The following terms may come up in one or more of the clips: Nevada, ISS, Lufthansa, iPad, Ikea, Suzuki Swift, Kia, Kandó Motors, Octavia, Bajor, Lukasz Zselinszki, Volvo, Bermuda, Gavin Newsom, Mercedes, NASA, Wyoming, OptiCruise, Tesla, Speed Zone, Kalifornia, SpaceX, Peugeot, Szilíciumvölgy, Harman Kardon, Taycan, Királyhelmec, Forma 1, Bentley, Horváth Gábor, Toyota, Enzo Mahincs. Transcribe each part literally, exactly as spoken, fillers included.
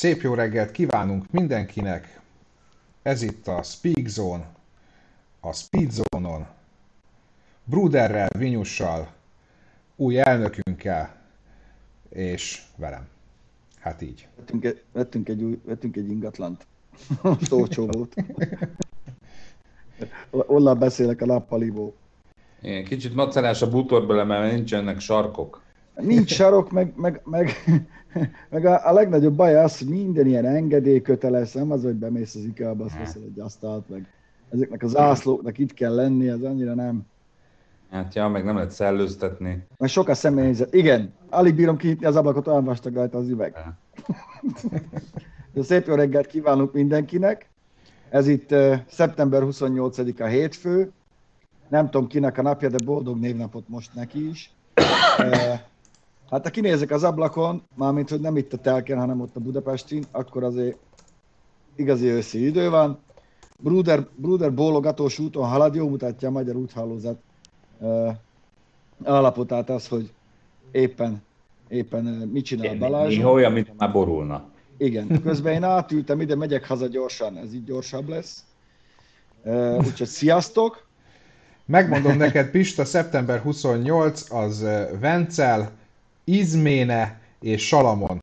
Szép jó reggelt kívánunk mindenkinek! Ez itt a Speed Zone, a Speed Zone-on, Bruderrel, Vinyussal, új elnökünkkel, és velem. Hát így. Vettünk egy, vettünk egy, új, vettünk egy ingatlant. Olcsó volt. Onnan beszélek a nappalibó. Igen, kicsit macerás a bútorbele, mert nincsenek sarkok. Nincs sarok, meg, meg, meg, meg a, a legnagyobb baj az, hogy minden ilyen engedélyköteles, nem az, hogy bemész az Ikeába, azt veszel egy asztalt, meg ezeknek az zászlóknak itt kell lenni, az annyira nem. Hát ja, meg nem lehet szellőztetni. Meg sok a személyzet. Igen, alig bírom kinyitni az ablakot, olyan vastag rajta az üveg. De szép jó reggelt kívánunk mindenkinek. Ez itt uh, szeptember huszonnyolcadika hétfő. Nem tudom kinek a napja, de boldog névnapot most neki is. Uh, Hát ha kinézek az ablakon, mármint hogy nem itt a Taycan, hanem ott a Budapestin, akkor azért igazi őszi idő van. Bruder, Bruder bólogatós úton halad, jó mutatja a magyar úthálózat uh, állapotát az, hogy éppen, éppen uh, mit csinál Balázs. Néha olyan, mint már borulna. Igen, közben én átültem ide, megyek haza gyorsan, ez így gyorsabb lesz. Uh, úgyhogy sziasztok! Megmondom neked, Pista, szeptember huszonnyolc az Vencel, Izméne és Salamon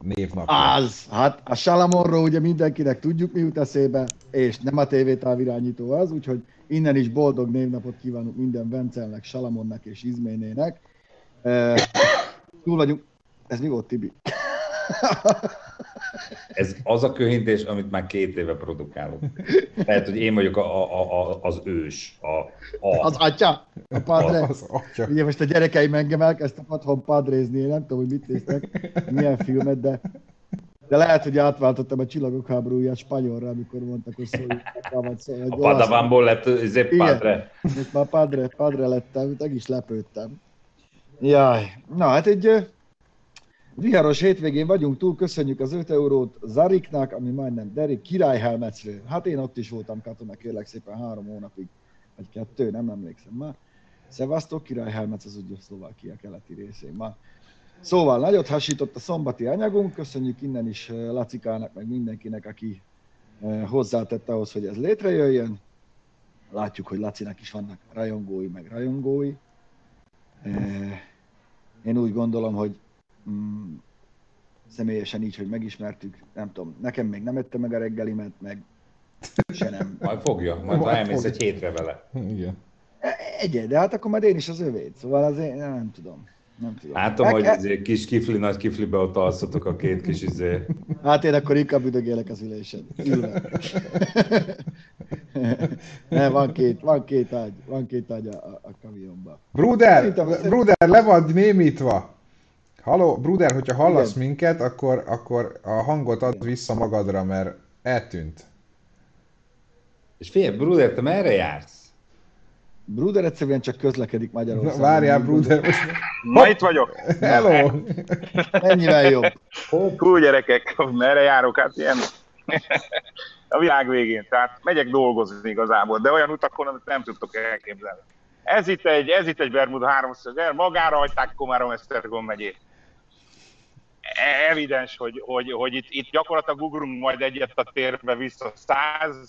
névnapja. Az! Hát a Salamonról ugye mindenkinek tudjuk, mi jut eszébe, és nem a tévétávirányító az, úgyhogy innen is boldog névnapot kívánunk minden Vencelnek, Salamonnak és Izménének. E, túl vagyunk. Ez mi volt, Tibi? Ez az a köhintés, amit már két éve produkálok. Tehát, hogy én vagyok a, a, a, az ős. A, a, az atya? A padre? A, az atya. Ugye most a gyerekeim engem elkezdtek otthon padrézni, én nem tudom, hogy mit néztek, milyen filmet, de, de lehet, hogy átváltottam a Csillagok háborúját spanyolra, amikor mondtak, hogy szóljuk. Szól, a Padavánból lett zép padre. Igen, már padre, padre lettem, meg is lepődtem. Jaj, na hát egy... viharos hétvégén vagyunk túl, köszönjük az öt eurót Zariknak, ami majdnem Derek, Királyhelmecről. Hát én ott is voltam katona, kérlek szépen három hónapig, vagy kettő, nem emlékszem már. Szevasztok, Királyhelmec az ugye Szlovákia keleti részén van. Szóval nagyot hasított a szombati anyagunk, köszönjük innen is Lacikának, meg mindenkinek, aki hozzátett ahhoz, hogy ez létrejöjjön. Látjuk, hogy Lacinak is vannak rajongói, meg rajongói. Én úgy gondolom, hogy Mm, személyesen így, hogy megismertük, nem tudom, nekem még nem ette meg a reggelimet, meg se nem. Majd fogja, majd, majd elmész egy hétre vele. Igen. Egye, de hát akkor már én is az övéd, szóval azért nem, nem tudom. Nem tudom. Látom, meg, hogy hát... kis kifli, nagy kiflibe ott alszatok a két kis izé. Hát én akkor inkább üdögélek az ülésen. Nem, van két, van két ágy, van két ágy a, a, a kamionban. Bruder, Bruder, le vagy némítva! Halló, Bruder, hogyha hallasz igen. minket, akkor, akkor a hangot add vissza magadra, mert eltűnt. És figyelj, Bruder, te merre jársz? Bruder egyszerűen csak közlekedik Magyarországon. Na, várjál, Bruder. Bruder. Na, itt vagyok. Hello. Mennyivel jobb. Hú, gyerekek, merre járok? Hát ilyen a világ végén. Tehát megyek dolgozni igazából, de olyan utakon, amit nem tudtok elképzelni. Ez itt egy, ez itt egy Bermuda háromszázezer, magára hagyták Komárom-Mestergon megyét. Evidens, hogy, hogy, hogy itt, itt gyakorlatilag ugrunk majd egyet a térbe vissza száz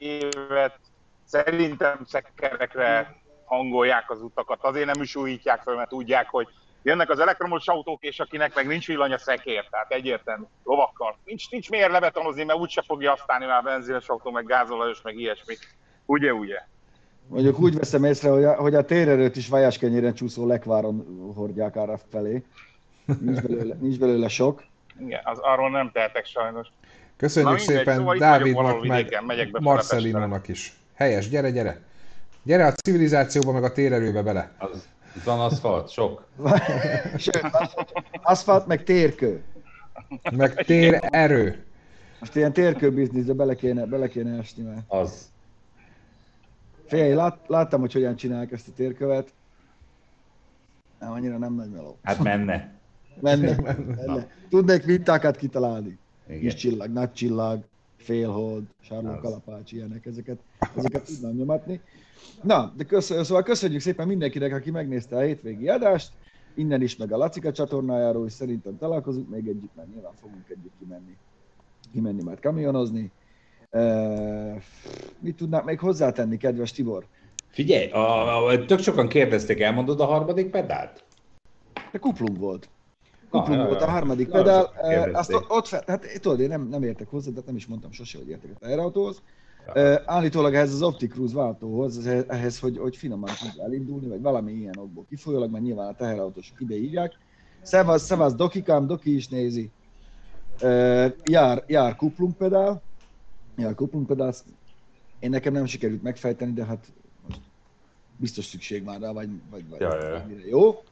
évet. Szerintem szekkerekre hangolják az utakat. Azért nem is újítják fel, mert tudják, hogy jönnek az elektromos autók, és akinek meg nincs villany a szekér, tehát egyértelmű, lovakkal. Nincs, nincs miért lebetonozni, mert úgyse fogja használni már benzines autó, meg gázolajos, meg ilyesmi. Ugye, ugye? Mondjuk úgy veszem észre, hogy a, hogy a térerőt is vajáskenyéren csúszó lekváron hordják ára felé. Nincs belőle, nincs belőle sok. Igen, az arról nem tehetek sajnos. Köszönjük mindegy, szépen szóval Dávidnak, meg Marcelinónak is. Helyes, gyere, gyere! Gyere a civilizációba, meg a térerőbe bele! Az, van aszfalt, sok. Sőt, aszfalt, meg térkő. Meg térerő. Most ilyen térkő bizniszbe bele kéne, bele kéne esni már. Az. Figyelj, lát, láttam, hogy hogyan csinálják ezt a térkövet. Nem, annyira nem nagy meló. Hát menne. Menne, menne. menne. Tudnék mintákat kitalálni. Igen. Kis csillag, nagy csillag, félhold, sárlókalapács, ilyenek, ezeket, ezeket tudnám nyomatni. Na, de köszön, szóval köszönjük szépen mindenkinek, aki megnézte a hétvégi adást. Innen is, meg a Lacika csatornájáról is szerintem találkozunk, még együtt, mert nyilván fogunk együtt kimenni, kimenni már kamionozni. Uh, mit tudnánk még hozzátenni, kedves Tibor? Figyelj, a, a, tök sokan kérdezték, elmondod a harmadik pedált? De kuplung volt. Kuplung ah, volt a harmadik ah, pedál. Ah, azt ott fel, hát tudod, én nem, nem értek hozzá, de nem is mondtam sose, hogy értek a teherautóhoz. Uh, állítólag ez az OptiCruise váltóhoz, ehhez, hogy, hogy finoman tudja elindulni, vagy valami ilyen okból kifolyólag, mert nyilván a teherautósok ide írják. Szevasz, szevasz, dokikám, doki is nézi. Uh, jár, jár kuplungpedál, jár kuplungpedál. Én nekem nem sikerült megfejteni, de hát most biztos szükség már rá, vagy, vagy, vagy ja, valamire jó.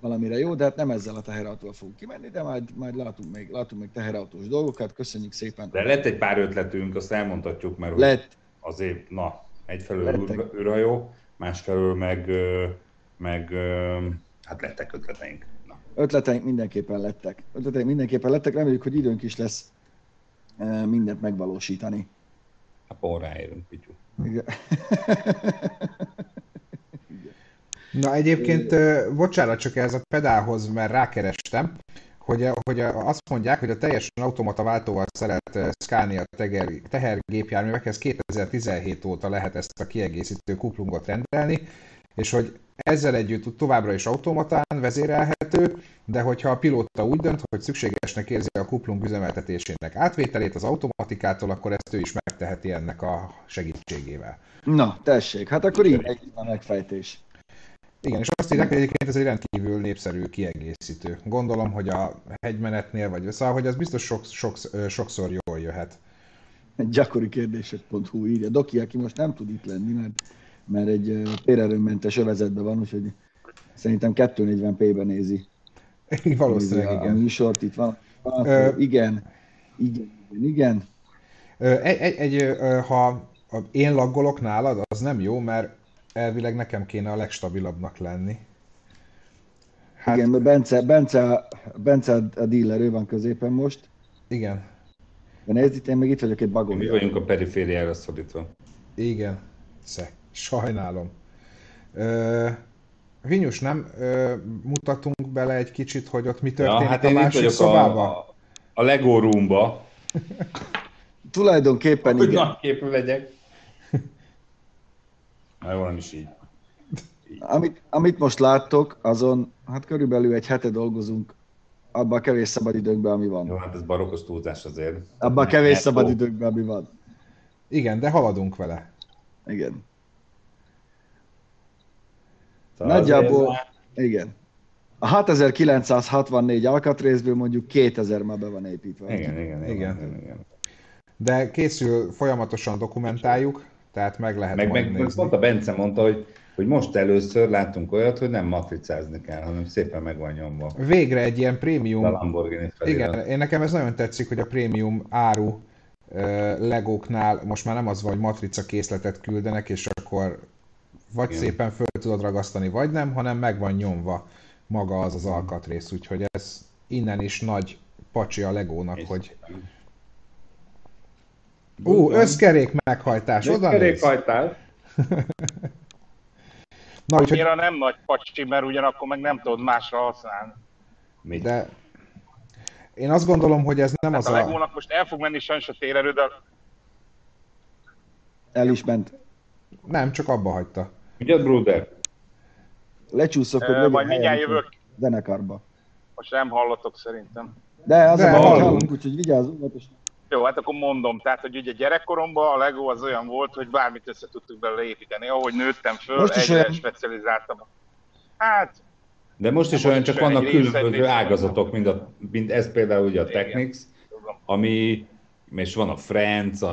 Valamire jó, de hát nem ezzel a teherautóval fogunk kimenni, de majd, majd látunk, még, látunk még teherautós dolgokat, köszönjük szépen. De lett egy pár ötletünk, azt elmondhatjuk, mert lett. Azért, na, egyfelől űrhajó, másfelől meg, meg, hát lettek ötleteink. Na. Ötleteink mindenképpen lettek. Ötleteink mindenképpen lettek, reméljük, hogy időnk is lesz mindent megvalósítani. Hát porrá érünk, Pityu. Igen. Na egyébként, bocsánat csak ez a pedálhoz, mert rákerestem, hogy, hogy azt mondják, hogy a teljesen automata váltóval szerelt Scania tehergépjárművekhez kétezer-tizenhét óta lehet ezt a kiegészítő kuplungot rendelni, és hogy ezzel együtt továbbra is automatán vezérelhető, de hogyha a pilóta úgy dönt, hogy szükségesnek érzi a kuplung üzemeltetésének átvételét az automatikától, akkor ezt ő is megteheti ennek a segítségével. Na, tessék, hát akkor így egy a megfejtés. Igen, és azt írják, hogy egyébként ez egy rendkívül népszerű kiegészítő. Gondolom, hogy a hegymenetnél vagy, szóval, hogy az biztos sok, sok, sokszor jól jöhet. Gyakori kérdések pont hú írja. Doki, aki most nem tud itt lenni, mert, mert egy térerőmentes övezetben van, úgyhogy szerintem kétszáznegyven pé-ben nézi. Valószínűleg nézi a, igen. A műsort itt van. van Ö... Igen, igen, igen. Egy, egy, egy, ha én laggolok nálad, az nem jó, mert elvileg nekem kéne a legstabilabbnak lenni. Hát... Igen, mert Bence, Bence, Bence a dealer, ő van középen most. Igen. De nézd itt, én még itt vagyok egy bagon. Mi vagyunk a perifériára szorítva. Igen. Szek. Sajnálom. Ö, Vinyus, nem Ö, mutatunk bele egy kicsit, hogy ott mi történik ja, hát a másik szobában? A, a Lego roomba. Tulajdonképpen igen. Hogy nagyképű legyek. Na jól, nem is így. így. Amit, amit most láttok, azon hát körülbelül egy hete dolgozunk abban a kevés szabadidőkben, ami van. Jó, hát ez barokkos túlzás azért. Abban a kevés szabadidőkben, ami van. Igen, de haladunk vele. Igen. Szóval nagyjából, igen. A hatezer-kilencszázhatvannégy alkatrészből mondjuk kétezer már be van építve. Igen, igen, igen. igen. igen. De készül, folyamatosan dokumentáljuk. Tehát meg lehet meg, meg, meg pont a Bence mondta, hogy, hogy most először láttunk olyat, hogy nem matricázni kell, hanem szépen meg van nyomva. Végre egy ilyen prémium... A Lamborghini felirat. Igen, én nekem ez nagyon tetszik, hogy a prémium áru euh, legóknál most már nem az van, hogy matrica készletet küldenek, és akkor vagy igen. szépen föl tudod ragasztani, vagy nem, hanem meg van nyomva maga az az alkatrész. Úgyhogy ez innen is nagy pacsi a legónak, és hogy... Szépen. Ó, uh, összkerék meghajtás, oda néz? Összkerékhajtás. Annyira hogy... nem nagy pacsi, mert ugyanakkor meg nem tudod másra használni. Mit? De én azt gondolom, hogy ez nem hát az a... a Legónak most el fog menni sajnos a térerő, de... El is ment. Nem, csak abba hagyta. Ugye, Bruder? Lecsúszok, hogy legyen helyen zenekarba. Most nem hallatok szerintem. De az a hallunk, úgyhogy vigyázzunk. Jó, hát akkor mondom, tehát, hogy ugye gyerekkoromban a Lego az olyan volt, hogy bármit össze tudtuk belőle építeni, ahogy nőttem föl, egyre olyan... specializáltam. Hát... De most is olyan, csak vannak különböző ágazatok, mind, a, mind ez például ugye a Technics, ami, és van a Friends, a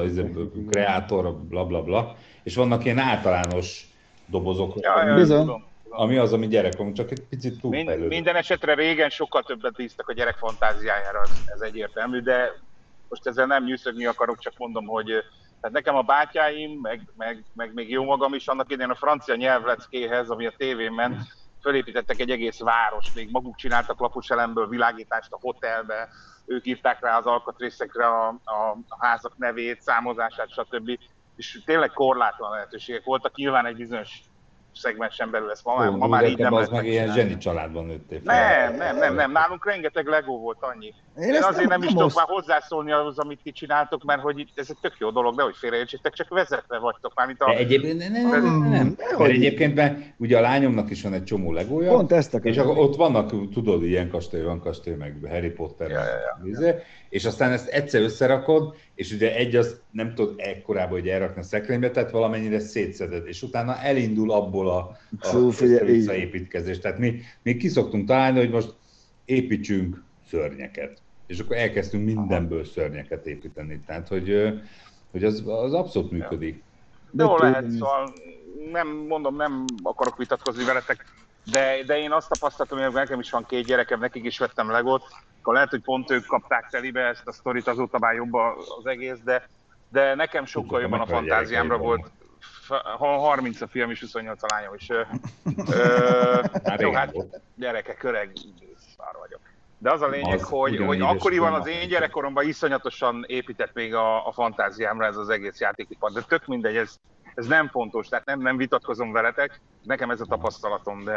Creator, a bla bla bla, és vannak ilyen általános dobozok, ja, bizony. Ami az, ami gyerekom, csak egy picit túlfejlődött. Minden esetre régen sokkal többet bíztak a gyerek fantáziájára, ez egyértelmű, de... Most ezzel nem nyűszögni akarok, csak mondom, hogy tehát nekem a bátyáim, meg, meg, meg még jó magam is, annak idején a francia nyelvleckéhez, ami a tévén ment, fölépítettek egy egész várost, még maguk csináltak laposellemből világítást a hotelbe, ők írták rá az alkatrészekre a, a, a házak nevét, számozását, stb. És tényleg korlátlan lehetőségek voltak, nyilván egy bizonyos szegmensen belül lesz. Ma, Ó, ma már így nem az meg ilyen zseni családban nőttél fel. Nem, nem, nem, nem. Nálunk rengeteg Lego volt annyi. Én, Én azért nem is tudok már hozzászólni ahhoz, amit ti csináltok, mert hogy ez egy tök jó dolog, de hogy félreértsétek, csak vezetve vagytok már, mint a... Egyébként nem, nem, nem. Mert egyébként mert ugye a lányomnak is van egy csomó Legója. Pont ezt akarom. És akkor ott vannak, tudod, ilyen kastély, van kastély, meg Harry Potter, ja, ja, ja. És aztán ezt egyszer összerakod, és ugye egy az nem tudod ekkorában, hogy elrakni a szekrénybe, tehát valamennyire szétszeded, és utána elindul abból a, a visszaépítkezés. Tehát mi, mi ki szoktunk találni, hogy most építsünk szörnyeket. És akkor elkezdtünk mindenből szörnyeket építeni. Tehát, hogy, hogy az, az abszolút működik. De hol lehet, szóval nem, mondom, nem akarok vitatkozni veletek, de, de én azt tapasztaltam, hogy nekem is van két gyerekem, nekik is vettem Legót, akkor lehet, hogy pont ők kapták telibe ezt a sztorit, azóta már jobb az egész, de, de nekem sokkal jobban a fantáziámra volt. harminc a fiam is, huszonnyolc a lányom is. Ö, jó, hát gyerekek, öreg, szár vagyok. De az a lényeg, az hogy, hogy akkoriban az én gyerekkoromban iszonyatosan épített még a, a fantáziámra ez az egész játékipar, de tök mindegy, ez, ez nem fontos, tehát nem, nem vitatkozom veletek, nekem ez a tapasztalatom, de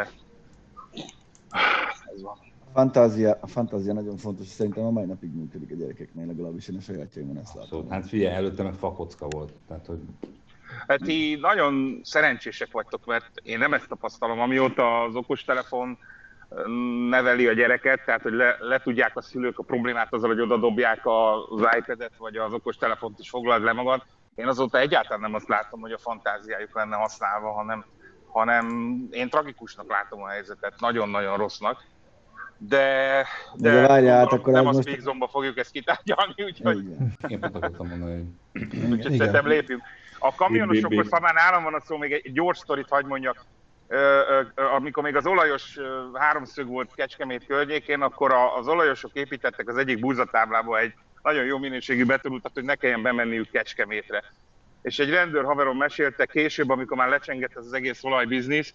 ez van. Fantázia, a fantázia nagyon fontos, szerintem a mai napig működik a gyerekeknél, legalábbis én a sajátjaimon ezt látom. Hát figyelj, előtte meg fakocka volt. Tehát, hogy... Hát ti nagyon szerencsések vagytok, mert én nem ezt tapasztalom, amióta az okostelefon neveli a gyereket, tehát hogy le, le tudják a szülők a problémát azzal, hogy oda dobják az iPad-et vagy az okostelefont is foglald le magad. Én azóta egyáltalán nem azt látom, hogy a fantáziájuk lenne használva, hanem, hanem én tragikusnak látom a helyzetet, nagyon-nagyon rossznak. De, de, de várját, akkor nem a Speed Zone-ba fogjuk ezt kitárgyalni, úgyhogy szerintem lépjünk. A kamionosokhoz, ha már nálam van a szó, még egy gyors sztorit hagy mondjak. Amikor még az olajos háromszög volt Kecskemét környékén, akkor az olajosok építettek az egyik búzatáblába egy nagyon jó minőségű betonutat, hogy ne kelljen bemenniük Kecskemétre. És egy rendőr haverom mesélte később, amikor már lecsengett az egész olajbiznisz,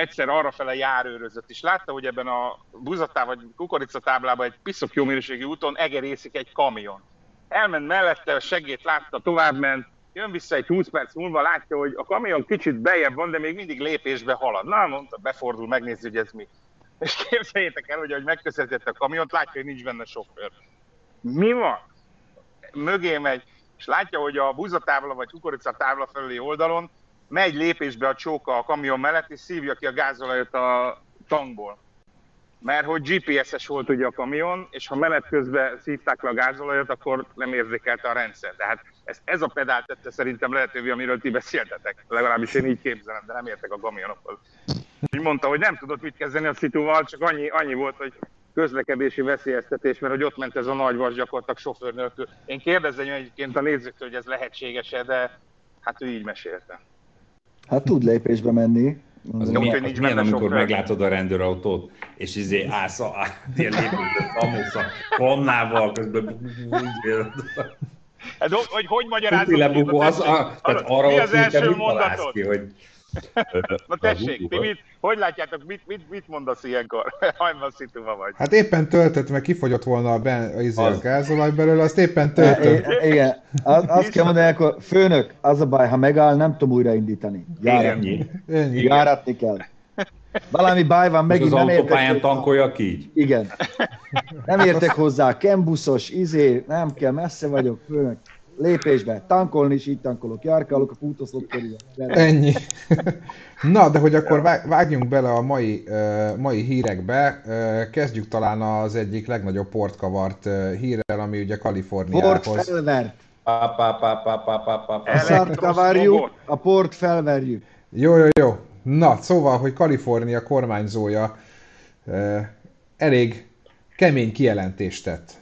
egyszer arrafele járőrözött, és látta, hogy ebben a búzatá vagy kukoricatáblában egy piszok jó minőségű úton egerészik egy kamion. Elment mellette, a seggét látta, továbbment, jön vissza egy húsz perc múlva, látja, hogy a kamion kicsit beljebb van, de még mindig lépésbe halad. Na, mondta, befordul, megnézzük, hogy ez mi. És képzeljétek el, hogy ahogy megközelítette a kamiont, látja, hogy nincs benne sofőr. Mi van? Mögé megy, és látja, hogy a búzatábla vagy kukoricatábla felüli oldalon megy lépésbe a csóka a kamion mellett, és szívja ki a gázolajot a tankból. Mert hogy gé pé es-es volt ugye a kamion, és ha menet közben szívták le a gázolajot, akkor nem érzékelte a rendszer. Tehát ez, ez a pedál tette szerintem lehetővé, amiről ti beszéltetek. Legalábbis én így képzelem, de nem értek a kamionokhoz. Úgy mondta, hogy nem tudott mit kezdeni a szitúval, csak annyi, annyi volt, hogy közlekedési veszélyeztetés, mert hogy ott ment ez a nagy vas gyakorlatilag sofőr nélkül. Én kérdezem egyébként a nézőktől, hogy ez lehetséges-e, de hát ő így mesélte. Hát tud lépésbe menni. Az jó, milyen, az milyen amikor meglátod a rendőrautót, és izé állsz a ilyen lépőt, amúsz a konnával, közben... Hát, hogy hogy magyarázod? Lebukó, az, a, tehát arra mi az első mondatod? Ki, hogy... Na tessék, ti mit, hogy látjátok, mit, mit, mit mondasz ilyenkor? Hajban szitúva vagy. Hát éppen töltött, mert kifogyott volna a, a gázolaj belőle, azt éppen töltött. Igen, az, azt kell mondani, akkor főnök, az a baj, ha megáll, nem tudom újraindítani. Járatni. Járatni kell. Valami baj van, megint nem értek. Az autópályán tankoljak így? Igen. Nem értek hozzá, kembuszos, izé, nem kell, messze vagyok, főnök. Lépésbe, tankolni is így tankolok, járkálok a pútoszlop körül. Ennyi. Na, de hogy akkor vágjunk bele a mai, uh, mai hírekbe, uh, kezdjük talán az egyik legnagyobb portkavart uh, hírrel, ami ugye Kaliforniához. Port felvert. Pá, pá, pá, pá, pá, pá, pá. A szart kavarjuk, a port felverjük. Jó, jó, jó. Na, szóval, hogy Kalifornia kormányzója uh, elég kemény kijelentést tett.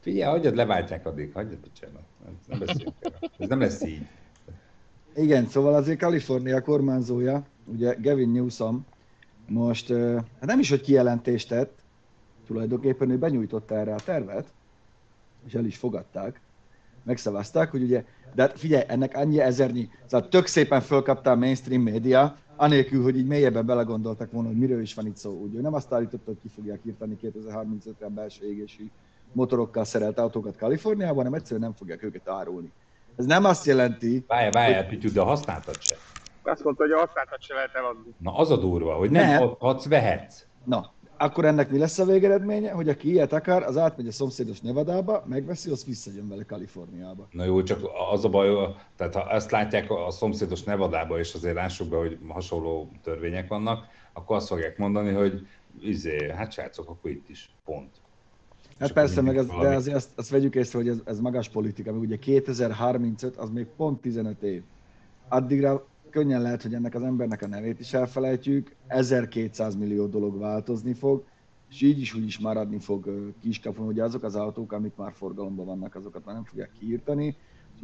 Figyelj, hagyjad, leváltják addig, hagyjad a csinál. Nem beszéljük el. Ez nem lesz így. Igen, szóval azért Kalifornia kormányzója, ugye Gavin Newsom most, hát nem is, hogy kijelentést tett, tulajdonképpen ő benyújtotta erre a tervet, és el is fogadták, megszavazták, hogy ugye, de hát figyelj, ennek annyi ezernyi, szóval tök szépen fölkapta a mainstream média, anélkül, hogy így mélyebben belegondoltak volna, hogy miről is van itt szó. Ugye nem azt állította, hogy ki fogják írtani kétezer-harmincötre a belső égésű motorokkal szerelt autókat Kaliforniában, hanem egyszerűen nem fogják őket árulni. Ez nem azt jelenti... Várjál, várjál, hogy... Pityu, de használtad se. Azt mondta, hogy a használtat se lehet eladni. Na az a durva, hogy nem, nem. adsz, vehetsz. Na, akkor ennek mi lesz a végeredménye, hogy aki ilyet akar, az átmegy a szomszédos Nevadába, megveszi, az visszajön vele Kaliforniába. Na jó, csak az a baj, tehát ha ezt látják a szomszédos Nevadába, és azért lássuk be, hogy hasonló törvények vannak, akkor azt fogják mondani, hogy izé, hát srácok, akkor itt is, pont. Hát persze, meg ez, de azért azt, azt vegyük észre, hogy ez, ez magas politika, mert ugye kétezer-harmincöt, az még pont tizenöt év. Addigra könnyen lehet, hogy ennek az embernek a nevét is elfelejtjük, ezerkétszáz millió dolog változni fog, és így is, úgy is maradni fog kiskapon, ugye azok az autók, amik már forgalomban vannak, azokat már nem fogják kiírtani,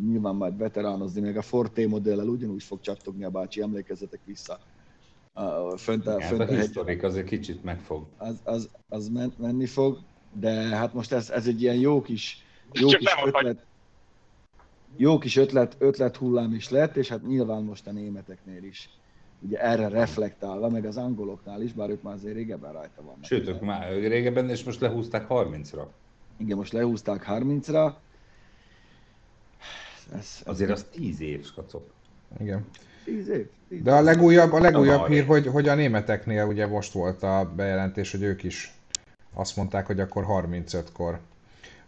nyilván majd veteránozni, még a Ford T-modellel ugyanúgy fog csattogni a bácsi, emlékezzetek vissza. A, fönt a, fönt a, a historik azért kicsit megfog. Az, az, az men, menni fog, de hát most ez, ez egy ilyen jó kis, jó kis ötlet, jó kis ötlet, ötlet hullám is lett, és hát nyilván most a németeknél is. Ugye erre reflektálva, meg az angoloknál is, bár ők már azért régebben rajta vannak. Sőt, ők már régebben, és most lehúzták harmincra. Igen, most lehúzták harmincra. Ez, azért az tíz év, skacok. Igen. tíz év, tíz De a legújabb, a legújabb hír, hogy, hogy a németeknél ugye most volt a bejelentés, hogy ők is azt mondták, hogy akkor harmincötkor.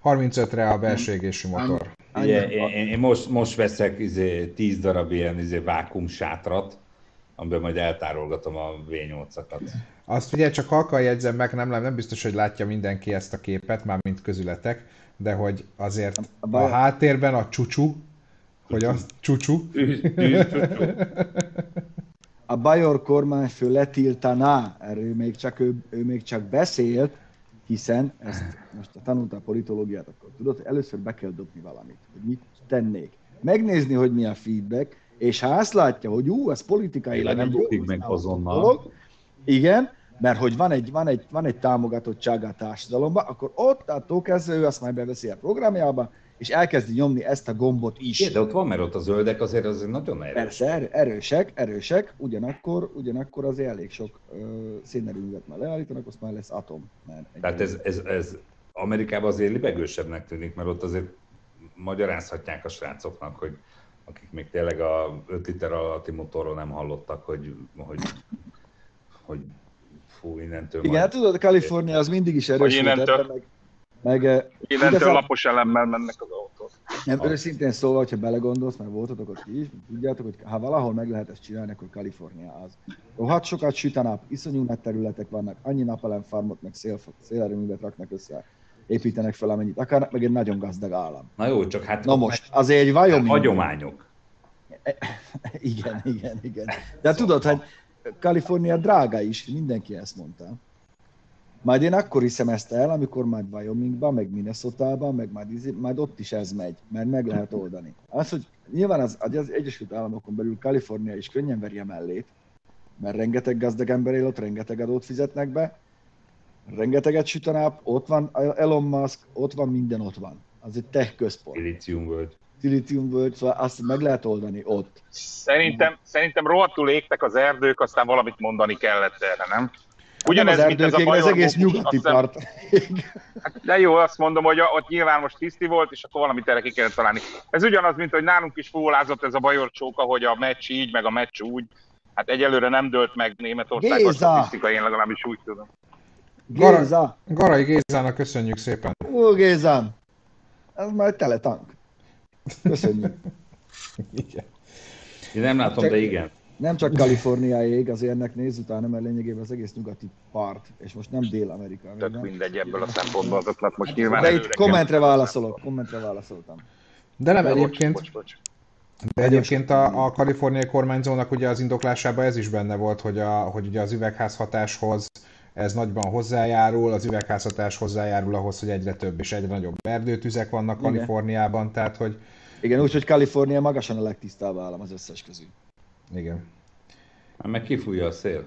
harmincötre a belső égésű motor. Igen, én, én most, most veszek izé, tíz darab ilyen izé, vákumsátrat, amiben majd eltárolgatom a vé nyolcakat. Azt ugye csak halkan jegyzem meg, nem, nem biztos, hogy látja mindenki ezt a képet, már mint közületek, de hogy azért a, a háttérben a csúcsú, hogy az csúcsú. A Bajor kormányfő letiltaná, erről még csak ő, ő még csak beszélt, hiszen ezt most tanultál politológiát, akkor tudod, hogy először be kell dobni valamit, hogy mit tennék. Megnézni, hogy mi a feedback, és ha azt látja, hogy ú, ez politikai éle nem bukik meg azonnal. Dolog, igen, mert hogy van egy, van egy, van egy támogatottsága a társadalomban, akkor ott attól kezdve ő azt majd beveszi a programjába, és elkezdi nyomni ezt a gombot is. É, de ott van, mert ott a zöldek azért, azért nagyon erősek. Persze, erősek, erősek, ugyanakkor, ugyanakkor azért elég sok uh, szénerőművet már leállítanak, azt már lesz atom. Tehát ez, ez, ez Amerikában azért libegősebbnek tűnik, mert ott azért magyarázhatják a srácoknak, hogy akik még tényleg a öt liter alatti motorról nem hallottak, hogy, hogy, hogy fú, innentől igen, majd... tudod, Kalifornia az mindig is erős. Meg, innentől lapos elemmel mennek az autók. Nem, őszintén szóval, hogyha belegondolsz, mert voltatok ott ki is, tudjátok, hogy ha valahol meg lehet ezt csinálni, akkor Kalifornia az. Rohadt sokat süt a nap, iszonyú nagy területek vannak, annyi napelemfarmot, meg szél, szélerőművet raknak össze, építenek fel amennyit akarnak, meg egy nagyon gazdag állam. Na jó, csak hát... Na most, azért egy vajon... Hagyományok. Igen, igen, igen. De szóval tudod, hogy Kalifornia drága is, mindenki ezt mondta. Majd én akkor hiszem ezt el, amikor majd Wyomingban, meg Minnesotában, meg majd, majd ott is ez megy, mert meg lehet oldani. Az, hogy nyilván az, az Egyesült Államokon belül Kalifornia is könnyen veri a mellét, mert rengeteg gazdag ember él ott, rengeteg adót fizetnek be, rengeteget süt a nap, ott van Elon Musk, ott van, minden ott van. Az egy tech központ. Szilíciumvölgy. Szilíciumvölgy, szóval azt meg lehet oldani ott. Szerintem, szerintem rohadtul égtek az erdők, aztán valamit mondani kellett erre, nem? Ugyanez, az erdőkék, mint ez a Bajor, az egész nyugati part. De jó, azt mondom, hogy ott nyilván most tiszti volt, és akkor valamit erre ki kellett találni. Ez ugyanaz, mint hogy nálunk is fúvolázott ez a Bajor csóka, hogy a meccs így, meg a meccs úgy. Hát egyelőre nem dölt meg Németországban a statisztika, én legalábbis úgy tudom. Géza! Garai Gézának köszönjük szépen. Ó, Gézám! Ez már tele tank. Köszönjük. Igen. Én nem látom, csak... de igen. Nem csak Kaliforniáig, azért ennek néz utána, mert lényegében az egész nyugati part, és most nem Dél-Amerika. Tök nem? Mindegy ebből a szempontból azoknak most nyilván... De itt kommentre válaszolok, kommentre válaszoltam. De nem, de egyébként... Bocs, bocs, bocs. De egyébként a, a kaliforniai kormányzónak ugye az indoklásában ez is benne volt, hogy, a, hogy ugye az üvegházhatáshoz ez nagyban hozzájárul, az üvegházhatás hozzájárul ahhoz, hogy egyre több és egyre nagyobb erdőtüzek vannak Kaliforniában, tehát hogy... Igen, úgyhogy Kalifornia magasan a legtisztább állam az összes közül. Igen. Hát meg kifújja a szél.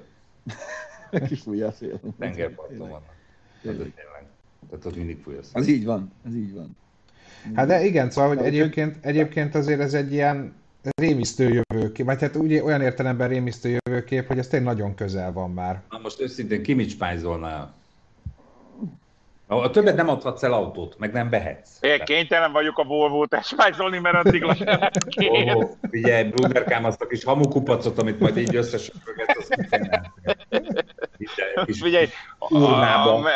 Kifújja a szél. Tengerparton vannak. Tényleg. Tehát ott mindig fújja a szél. Az így van, az így van. Hát de igen, szóval, hogy egyébként, egyébként azért ez egy ilyen rémisztő jövőkép, vagy hát ugye olyan értelemben rémisztő jövőkép, hogy ez tényleg nagyon közel van már. Na most őszintén ki mit spájzolnál? A többet nem adhatsz el autót, meg nem vehetsz. Én kénytelen vagyok a Volvo-t esvázolni, mert addig lassan kész. Oh, figyelj, Bruderkám, azt a kis hamukupacot, amit majd így összesöpörgetsz, azt kénytelen. Figyelj,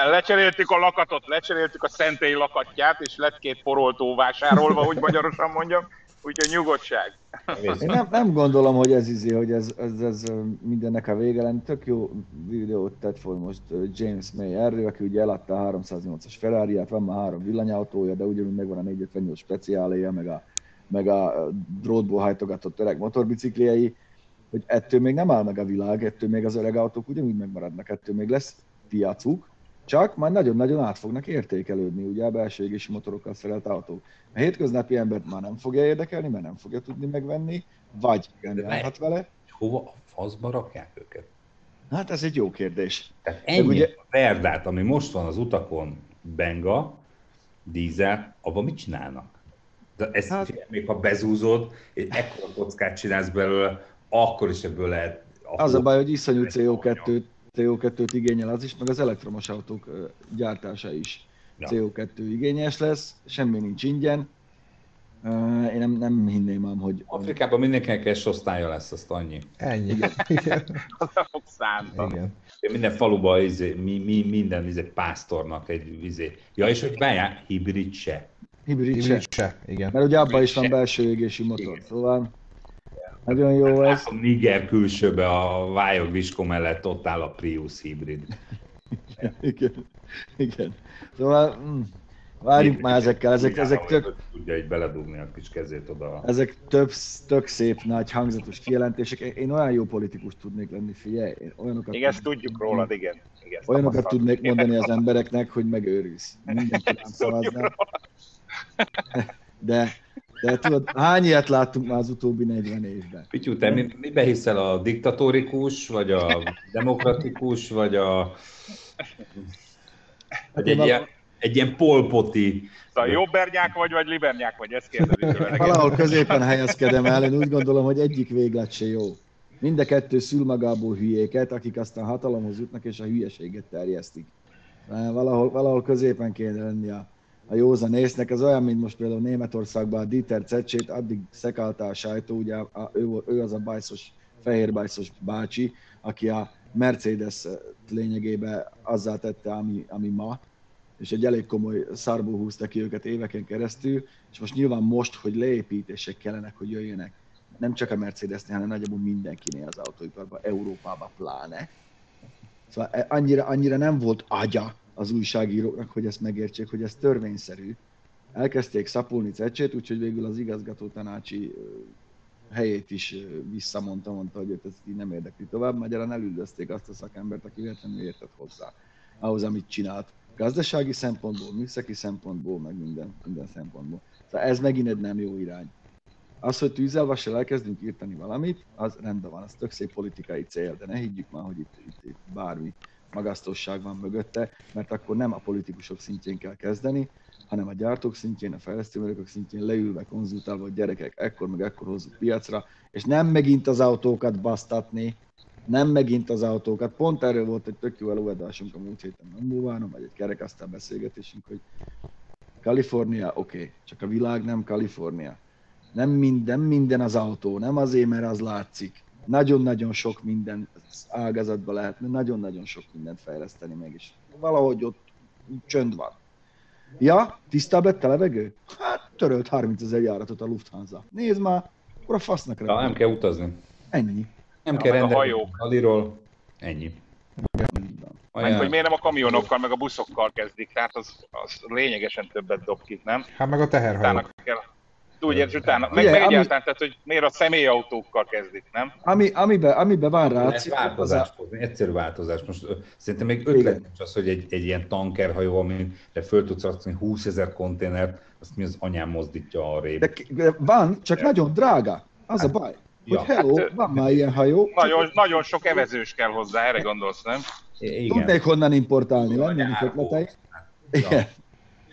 lecseréltük a lakatot, lecseréltük a szentély lakatját, és lett két poroltó vásárolva, hogy magyarosan mondjam, úgyhogy nyugodtság. Én nem, nem gondolom, hogy ez izé, hogy ez, ez, ez mindennek a vége lenne. Tök jó videót tett fel most James May erről, aki ugye eladta a háromszáznyolcas Ferrari-ját, van már három villanyautója, de ugyanúgy megvan a négyszázötvennyolc speciáléja, meg a, meg a drótból hajtogatott öreg motorbicikliei, hogy ettől még nem áll meg a világ, ettől még az öreg autók ugyanúgy megmaradnak, ettől még lesz piacuk, csak majd nagyon-nagyon át fognak értékelődni, ugye a belső égési motorokkal szerelt autók. A hétköznapi embert már nem fogja érdekelni, mert nem fogja tudni megvenni, vagy rendjárhat vele. Hova a faszba rakják őket? Hát ez egy jó kérdés. Tehát ennyi ugye... a verdát, ami most van az utakon, benga, dízel, abban mit csinálnak? De ezt hát... még ha bezúzod, egy ekkora kockát csinálsz belőle, akkor is ebből lehet... Az a baj, hogy iszonyú cé o kettőt cé o kettőt igényel az is, meg az elektromos autók gyártása is ja. cé o kettő igényes lesz, semmi nincs ingyen. Én nem, nem hinném ám, hogy... Afrikában mindenkinek egy osztálya lesz, azt annyi. Ennyi. Igen. Igen. Minden faluban izé, mi, mi, minden izé, pásztornak egy izé. Ja, és hogy várják, hibrid se. Hibrid, hibrid se. se. Igen. Mert ugye abban is van belső égési motor, szóval... Nagyon jó ez. A Niger külsőbe a vályog viskó mellett ott áll a Prius hibrid. Igen, igen. Szóval mm, várjuk már ezekkel. Ezek, ezek tök, tudja így beledugni a kis kezét oda. Ezek több, tök szép, nagy, hangzatos kijelentések. Én olyan jó politikus tudnék lenni, figyelj. Olyanokat igen, ezt tudjuk rólad, igen. igen olyanokat tudnék mondani az embereknek, hogy megőrülsz. Mindenki nem szavaznál. De... De tudod, hány ilyet láttunk már az utóbbi negyven évben? Pityu, te miben hiszel? A diktatórikus, vagy a demokratikus, vagy a... Vagy egy, a... Ilyen, egy ilyen polpoti... A jobbernyák vagy, vagy libernyák vagy? Ezt kérdezik. Valahol középen helyezkedem el, én úgy gondolom, hogy egyik véglet se jó. Mind a kettő szül magából hülyéket, akik aztán hatalomhoz jutnak és a hülyeséget terjesztik. Valahol, valahol középen kéne lenni a... A józan észnek, ez olyan, mint most például Németországban a Dieter Zetsche-t addig szekálta a sajtó, ugye a, a, ő, ő az a bajszos, fehérbajszos bácsi, aki a Mercedes lényegében azzá tette, ami, ami ma, és egy elég komoly szarból húzta ki őket éveken keresztül, és most nyilván most, hogy leépítések kellenek, hogy jöjjenek, nem csak a Mercedesnél, hanem nagyjából mindenkinél az autóiparban, Európában pláne. Szóval annyira, annyira nem volt agya az újságíróknak, hogy ezt megértsék, hogy ez törvényszerű. Elkezdték szapulni Zetsche-t, úgyhogy végül az igazgatótanácsi helyét is visszamondta, mondta, hogy ezt így nem érdekli tovább. Magyarán elüldözték azt a szakembert, aki véletlenül értett hozzá ahhoz, amit csinált. Gazdasági szempontból, műszaki szempontból, meg minden, minden szempontból. Tehát ez megint egy nem jó irány. Az, hogy tűzelvassal elkezdünk írtani valamit, az rendben van, az tök szép politikai cél, de ne higgyük már, hogy itt, itt, itt bármi magasztosság van mögötte, mert akkor nem a politikusok szintjén kell kezdeni, hanem a gyártók szintjén, a fejlesztőmérnökök szintjén leülve, konzultálva, hogy gyerekek, ekkor meg ekkor hozzuk piacra, és nem megint az autókat basztatni, nem megint az autókat. Pont erről volt egy tök jó előadásunk a múlt héten Mandóváron, vagy egy kerekasztal beszélgetésünk, hogy Kalifornia, oké, okay, csak a világ nem Kalifornia. Nem minden, minden az autó, nem azért, mert az látszik. Nagyon-nagyon sok minden ágazatban lehetne, nagyon-nagyon sok mindent fejleszteni mégis. Valahogy ott csönd van. Ja, tisztább lett a levegő? Hát törölt harmincezer járatot a Lufthansa. Nézd már, akkor a fasznak rá. Ja, nem kell utazni. Ennyi. Nem ja, kell rendelni a Aliról. Ennyi. Olyan. Hogy miért nem a kamionokkal, meg a buszokkal kezdik, tehát az, az lényegesen többet dob ki, nem? Hát meg a teherhajók. Úgy érts utána, meg, ugye, meg egyáltalán, ami, tehát, hogy miért a személyautókkal kezdik, nem? Ami, amiben, amiben van ráció. Változás, a... egyszerű változás. Most szerintem még ötlet nincs az, hogy egy, egy ilyen tankerhajó, amire föl tudsz rakni húszezer konténert, azt mi az anyám mozdítja arrébb. De, de van, csak ja. nagyon drága. Az hát, a baj, ja. hogy hello, hát, van már ilyen hajó. Nagyon, csak... nagyon sok evezős kell hozzá, erre gondolsz, nem? Igen. Tudnék honnan importálni, lennének ötletei. Igen,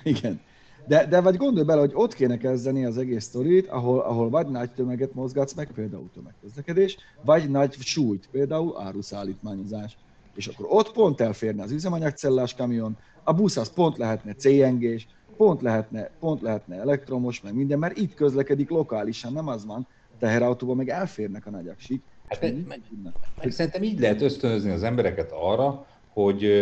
igen. De, de vagy gondolj bele, hogy ott kéne kezdeni az egész sztorit, ahol, ahol vagy nagy tömeget mozgatsz meg, például tömegközlekedés, vagy nagy súlyt, például áruszállítmányozás. és akkor ott pont elférne az üzemanyagcellás kamion, a busz az pont lehetne cé en gés, pont lehetne, pont lehetne elektromos, meg minden, mert itt közlekedik lokálisan, nem az van, teherautóban meg elférnek a nagyak sík. Hát meg, meg, meg szerintem így lehet ösztönözni az embereket arra, hogy,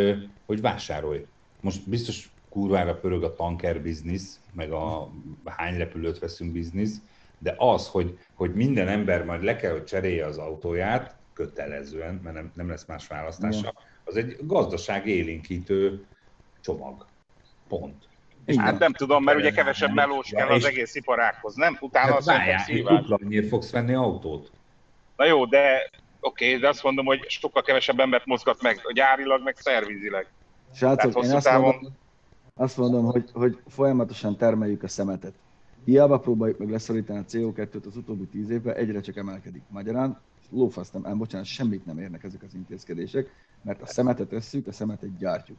hogy vásárolj. Most biztos kurvára pörög a tanker biznisz, meg a hány repülőt veszünk biznisz, de az, hogy, hogy minden ember majd le kell, hogy cserélje az autóját, kötelezően, mert nem, nem lesz más választása, az egy gazdaság élénkítő csomag. Pont. És hát nem tudom, mert ugye kevesebb melós kell az egész iparághoz, nem? Utána azt mondom szíván. Utána fogsz venni autót. Na jó, de oké, okay, de azt mondom, hogy sokkal kevesebb embert mozgat meg, gyárilag, meg szervizileg. Srácok, én azt mondom, azt mondom, hogy, hogy folyamatosan termeljük a szemetet. Hiába próbáljuk meg leszorítani a cé o kettőt az utóbbi tíz évben, egyre csak emelkedik. Magyarán, lófasz nem, ám bocsánat, semmit nem érnek ezek az intézkedések, mert a szemetet összük, a szemetet gyártjuk.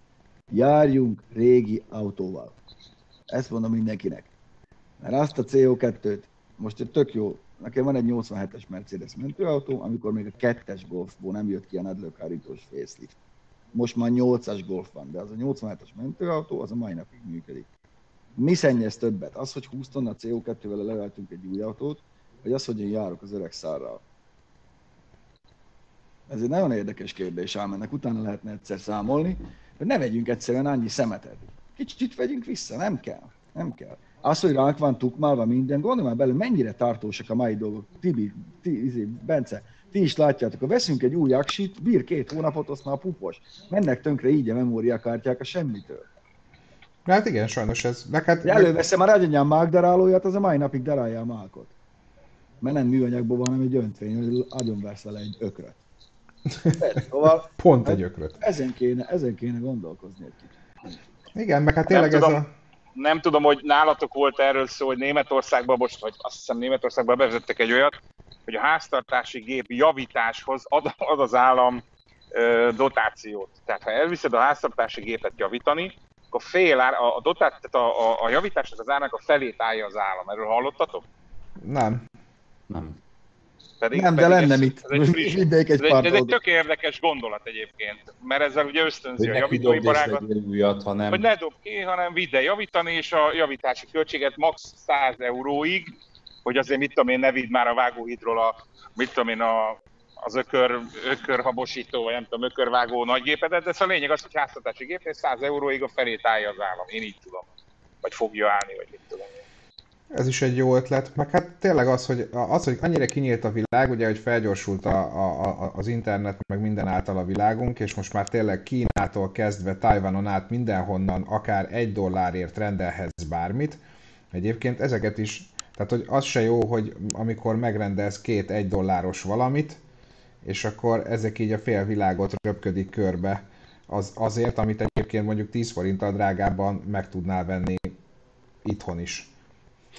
Járjunk régi autóval. Ezt mondom mindenkinek. Mert azt a cé o kettőt, most tök jó, nekem van egy nyolcvanhetes Mercedes mentőautó, amikor még a kettes Golfból nem jött ki a nedlőkárítós facelift. Most már nyolcas Golf van, de az a nyolcvanhetes mentőautó az a mai napig működik. Mi szennyez többet? Az, hogy húsz tonna cé o kettővel leváltunk egy új autót, vagy az, hogy én járok az öreg szárral? Ez egy nagyon érdekes kérdés, ám ennek utána lehetne egyszer számolni, hogy ne vegyünk egyszerűen annyi szemetet. Kicsit vegyünk vissza, nem kell, nem kell. Az, hogy ránk van tukmálva minden, gondolj már bele, mennyire tartósak a mai dolgok. Tibi, ti, izé, Bence, ti is látjátok, ha veszünk egy új aksit, bír két hónapot, aztán a pupos. Mennek tönkre így a memóriakártyák a semmitől. Hát igen, sajnos ez. Hát... Előveszem a rágyanyám mágdarálóját, az a mai napig darálja a mákot. Mert nem műanyagból van, hanem egy öntvény, hogy agyonversz vele egy ökröt. Szóval, pont egy ökröt. Ezen kéne, ezen kéne gondolkozni egy kicsit. Igen, meg hát tényleg nem ez tudom, a... Nem tudom, hogy nálatok volt erről szó, hogy Németországban most, vagy azt hiszem Németországban bevezettek egy olyat, hogy a háztartási gép javításhoz ad, ad az állam ö, dotációt. Tehát ha elviszed a háztartási gépet javítani, akkor fél ár, a, a, dotát, tehát a, a, a javításnak az árnak a felét állja az állam. Erről hallottatok? Nem. Nem. Pedig, nem, pedig de lenne ez, mit. Ez egy, egy, ez egy, ez egy tök érdekes gondolat egyébként, mert ezzel ugye ösztönzi a javítóiparágat, hanem... hogy ne dob ki, hanem vidd el javítani, és a javítási költséget max. száz euróig, hogy azért mit tudom én, ne vidd már a vágóhídról a, mit tudom én, a, az ökör, ökörhabosító, vagy nem tudom, ökörvágó nagygépedet, de ez a lényeg az, hogy háztartási gépnél száz euróig a felét állja az állam, én így tudom, vagy fogja állni, vagy mit tudom én. Ez is egy jó ötlet, meg hát tényleg az, hogy, az, hogy annyira kinyílt a világ, ugye, hogy felgyorsult a, a, a, az internet, meg minden által a világunk, és most már tényleg Kínától kezdve Tajvanon át mindenhonnan akár egy dollárért rendelhetsz bármit. Egyébként ezeket is, tehát hogy az se jó, hogy amikor megrendelsz két egy dolláros valamit, és akkor ezek így a fél világot röpködik körbe az, azért, amit egyébként mondjuk tíz forinttal drágábban meg tudnál venni itthon is.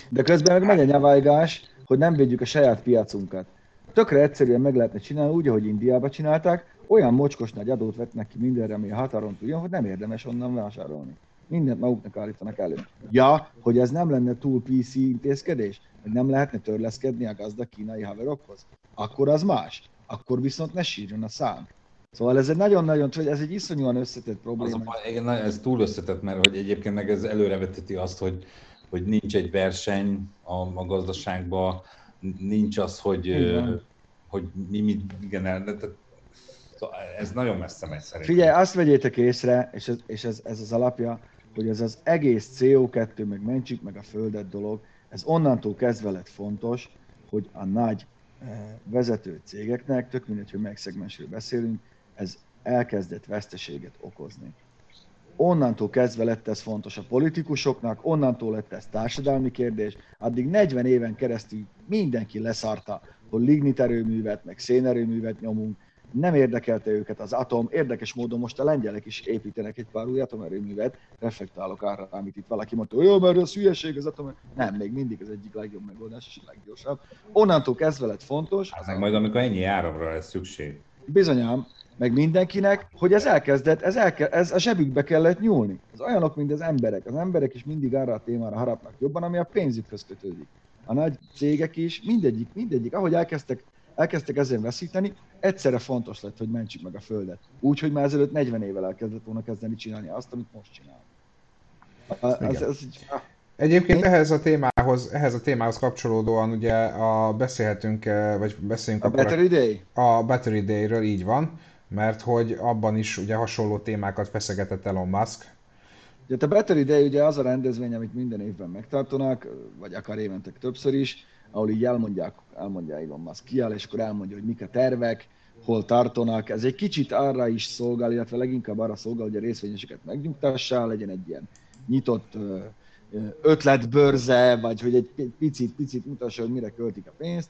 De közben meg megy a nyavajgás, hogy nem védjük a saját piacunkat. Tökre egyszerűen meg lehetne csinálni úgy, ahogy Indiában csinálták, olyan mocskos nagy adót vetnek ki mindenre, ami a határon túl jön, hogy nem érdemes onnan vásárolni. Mindent maguknak állítanak elő. Ja, hogy ez nem lenne túl pé cé intézkedés, hogy nem lehetne törleszkedni a gazdag kínai haverokhoz. Akkor az más. Akkor viszont ne sírjon a szám. Szóval ez egy nagyon-nagyon, ez egy iszonyúan összetett probléma. Azonban, ez túl összetett, mert hogy egyébként meg ez előreveteti azt, hogy hogy nincs egy verseny a, a gazdaságban, nincs az, hogy, uh, hogy mi mit generál. Ez nagyon messze megy szerintem. Figyelj, azt vegyétek észre, és, ez, és ez, ez az alapja, hogy ez az egész cé o kettő, meg mentsük meg a földet dolog, ez onnantól kezdve lett fontos, hogy a nagy vezető cégeknek, tök mindegy, hogy megszegmensről beszélünk, ez elkezdett veszteséget okozni. Onnantól kezdve lett ez fontos a politikusoknak, onnantól lett ez társadalmi kérdés. Addig negyven éven keresztül mindenki leszarta, hogy ligniterőművet, meg szénerőművet nyomunk. Nem érdekelte őket az atom. Érdekes módon most a lengyelek is építenek egy pár új atomerőművet. Reflektálok arra, amit itt valaki mondta, hogy jó, mert az hülyeség az atom. Nem, még mindig az egyik legjobb megoldás, és a leggyorsabb. Onnantól kezdve lett fontos. Az majd amikor ennyi áramra lesz szükség. Bizonyám. Meg mindenkinek, hogy ez elkezdett, ez, elke, ez a zsebükbe kellett nyúlni. Ez olyanok, mint az emberek. Az emberek is mindig arra a témára harapnak jobban, ami a pénzükhöz kötődik. A nagy cégek is, mindegyik, mindegyik, ahogy elkezdtek Elkezdtek ezért veszíteni, egyszerre fontos lett, hogy mentsük meg a Földet. Úgyhogy már ezelőtt negyven évvel elkezdett volna kezdeni csinálni azt, amit most csinál. Ez, ez, Egyébként ehhez a témához, ehhez a témához kapcsolódóan ugye a beszélhetünk, vagy beszélünk a Battery Day? A Battery Day-ről, így van, mert hogy abban is ugye hasonló témákat feszegetett Elon Musk. Ugye a Battery Day ugye az a rendezvény, amit minden évben megtartanak, vagy akár évente többször is, ahol így elmondják, elmondja Elon Musk kiáll, és akkor elmondja, hogy mik a tervek, hol tartanak. Ez egy kicsit arra is szolgál, illetve leginkább arra szolgál, hogy a részvényeseket megnyugtassá, legyen egy ilyen nyitott ötletbörze, vagy hogy egy picit-picit mutassa, hogy mire költik a pénzt.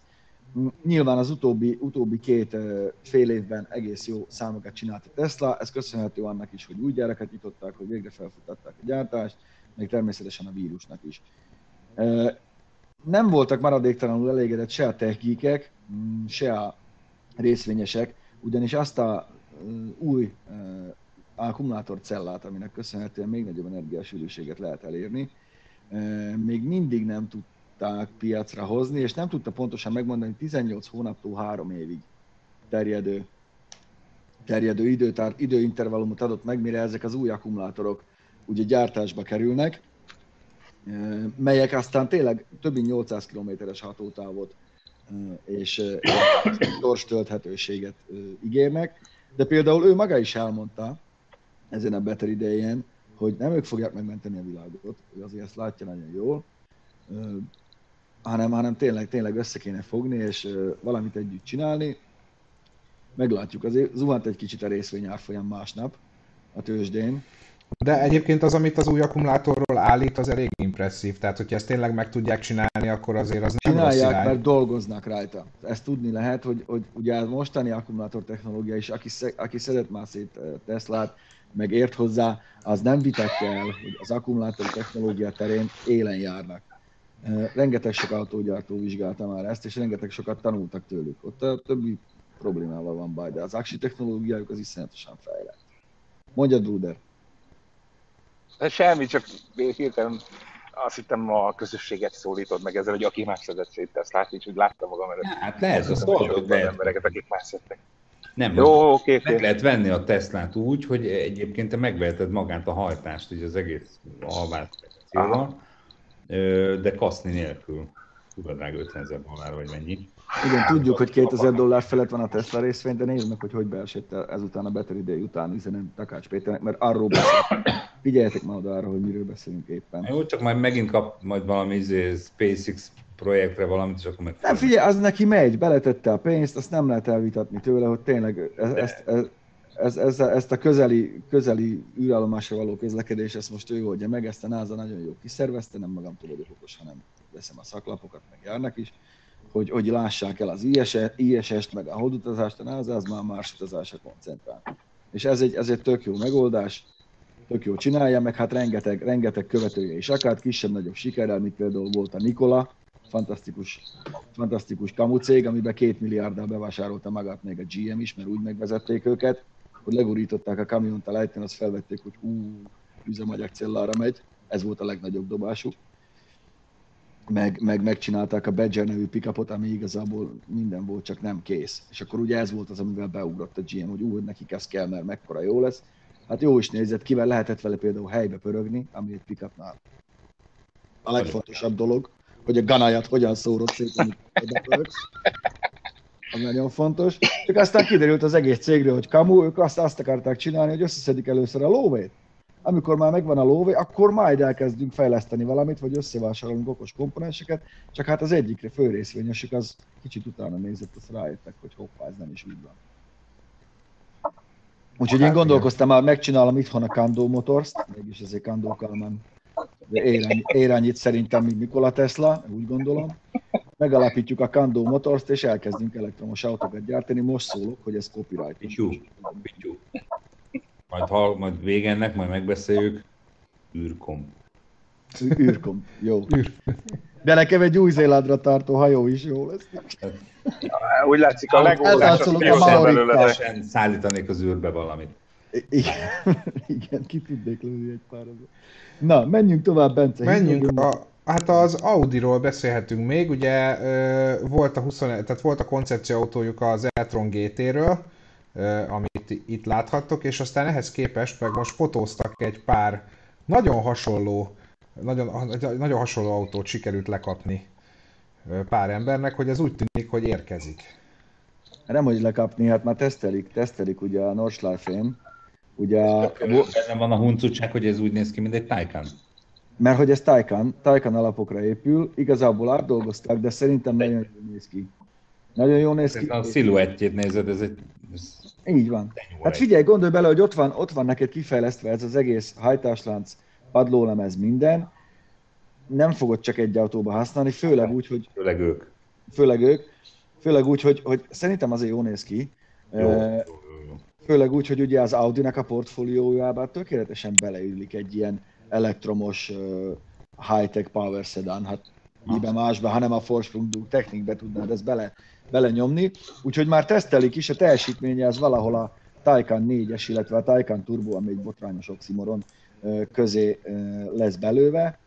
Nyilván az utóbbi, utóbbi két fél évben egész jó számokat csinált a Tesla, ez köszönhető annak is, hogy új gyereket nyitották, hogy végre felfutatták a gyártást, meg természetesen a vírusnak is. Nem voltak maradéktalanul elégedett se a techgeekek, se a részvényesek, ugyanis azt a új akkumulátorcellát, aminek köszönhetően még nagyobb energiasűrűséget lehet elérni, még mindig nem tudták piacra hozni, és nem tudta pontosan megmondani, hogy tizennyolc hónaptól három évig terjedő, terjedő időtár, időintervallumot adott meg, mire ezek az új akkumulátorok ugye gyártásba kerülnek, melyek aztán tényleg több mint nyolcszáz kilométeres hatótávot és gyors tölthetőséget ígérnek. De például ő maga is elmondta ezen a Battery Day-en, hogy nem ők fogják megmenteni a világot, ő azért ezt látja nagyon jól, hanem, hanem tényleg, tényleg össze kéne fogni és valamit együtt csinálni. Meglátjuk, azért zuhant egy kicsit a részvény árfolyam másnap a tőzsdén. De egyébként az, amit az új akkumulátorról állít, az elég impresszív. Tehát, hogyha ezt tényleg meg tudják csinálni, akkor azért az nem rossz irány. Csinálják, mert dolgoznak rajta. Ezt tudni lehet, hogy, hogy ugye a mostani akkumulátor technológia is, aki, aki szedett már szét Teslát, meg ért hozzá, az nem vitatja el, hogy az akkumulátor technológia terén élen járnak. Rengeteg sok autógyártó vizsgálta már ezt, és rengeteg sokat tanultak tőlük. Ott a többi problémával van baj, de az aksi technológiájuk az iszonyatosan fejlett. Mondja, Duder. Semmi, csak hirtelen azt hittem a közösséget szólítod meg ezzel, hogy aki más szedett szét Teslát, így úgy láttam magam előtt. Hát lehet, azt hallod, de embereket, akik más szedtek. Nem, jó, oké, meg fél. Lehet venni a Teslát úgy, hogy egyébként te megveheted magát a hajtást, ugye az egész halvát célval, de kaszni nélkül. Tudod meg ötvenezer dollár vagy mennyi. Igen, tudjuk, hogy kétezer dollár felett van a Tesla részvény, de nézzük meg, hogy hogy beesett ezután a Battery Day után, üzenem Takács Péternek, mert arról beszélünk. Figyeljetek már oda arra, hogy miről beszélünk éppen. Jó, csak majd megint kap majd valami izé, SpaceX projektre valamit, és akkor meg... Nem, figyelj, az neki megy, beletette a pénzt, azt nem lehet elvitatni tőle, hogy tényleg ez, ezt, ez, ez, ez, ezt a közeli, közeli űrállomásra való közlekedés, ezt most ő oldja meg, ezt a NASA nagyon jó kiszervezte, nem magamtól vagyok okos, hanem veszem a szaklapokat, meg járnak is. Hogy, hogy lássák el az I S S-t, meg a holdutazást, az, az már más utazásra koncentrál. És ez egy, ez egy tök jó megoldás, tök jó csinálja, meg hát rengeteg, rengeteg követője is, akár kisebb-nagyobb sikerrel, mint például volt a Nikola, fantasztikus, fantasztikus kamucég, amiben két milliárddal bevásárolta magát még a G M is, mert úgy megvezették őket, hogy legurították a kamiont a lejtőn, azt felvették, hogy ú, üzemanyag cellára megy, ez volt a legnagyobb dobásuk. Meg, meg megcsinálták a Badger nevű pick-upot, ami igazából minden volt, csak nem kész. És akkor ugye ez volt az, amivel beugrott a G M, hogy úgy nekik ez kell, mert mekkora jó lesz. Hát jó is nézett ki, mert lehetett vele például helybe pörögni, ami egy pick-upnál a legfontosabb dolog, hogy a ganáját hogyan szórod szét, amit helybe pörögsz. Az nagyon fontos. Csak aztán kiderült az egész cégről, hogy kamu, ők azt, azt akarták csinálni, hogy összeszedik először a lóvét. Amikor már megvan a lóvé, akkor majd elkezdünk fejleszteni valamit, vagy összevásárolunk okos komponenseket, csak hát az egyikre főrészvényesük, az kicsit utána nézett, azt rájöttek, hogy hoppá, ez nem is úgy van. Úgyhogy én gondolkoztam már, megcsinálom itthon a Kandó Motors-t, mégis ezért Kandó Kalman érányít szerintem, mint Nikola Tesla, úgy gondolom. Megalapítjuk a Kandó Motors-t, és elkezdünk elektromos autókat gyártani. Most szólok, hogy ez copyright. Pityú, pityú. Majd, hall, majd végennek, majd megbeszéljük. Űrkom. Űrkom, jó. Űr. De nekem egy Új-Zélandra tartó hajó is jó lesz. Ja, úgy látszik a megoldás, az tényleg szállítanék az űrbe valamit. Igen, igen, ki tudnék lőni egy pár. Na, menjünk tovább, Bence. Menjünk a, Hát az Audiról beszélhetünk még, ugye volt a, húsz, tehát volt a koncepcióautójuk az e-tron gé té-ről, amit itt láthattok, és aztán ehhez képest meg most fotóztak egy pár nagyon hasonló, nagyon, nagyon hasonló autót sikerült lekapni pár embernek, hogy ez úgy tűnik, hogy érkezik. Nem, hogy lekapni, hát már tesztelik, tesztelik ugye a Nordschleifen. Ugye a... nem van a huncutság, hogy ez úgy néz ki, mint egy Taycan. Mert hogy ez Taycan, Taycan alapokra épül, igazából átdolgozták, de szerintem nagyon jól néz ki. Nagyon jól néz ki. Ez a sziluettjét nézed, ez egy... Ez így van. Hát figyelj, gondolj bele, hogy ott van, ott van neked kifejlesztve ez az egész hajtáslánc, padlólemez, minden. Nem fogod csak egy autóba használni, főleg úgy, hogy... Főleg ők. Főleg ők. Főleg úgy, hogy, hogy szerintem azért jól néz ki. Jó. Főleg úgy, hogy ugye az Audinak a portfóliójába tökéletesen beleillik egy ilyen elektromos uh, high-tech power sedan, hát miben másban, hanem a Vorsprung technikbe tudnád ezt bele, belenyomni. Úgyhogy már tesztelik is, a teljesítménye az valahol a Taycan négyes, illetve a Taycan Turbo, ami egy botrányos oximoron uh, közé uh, lesz belőve,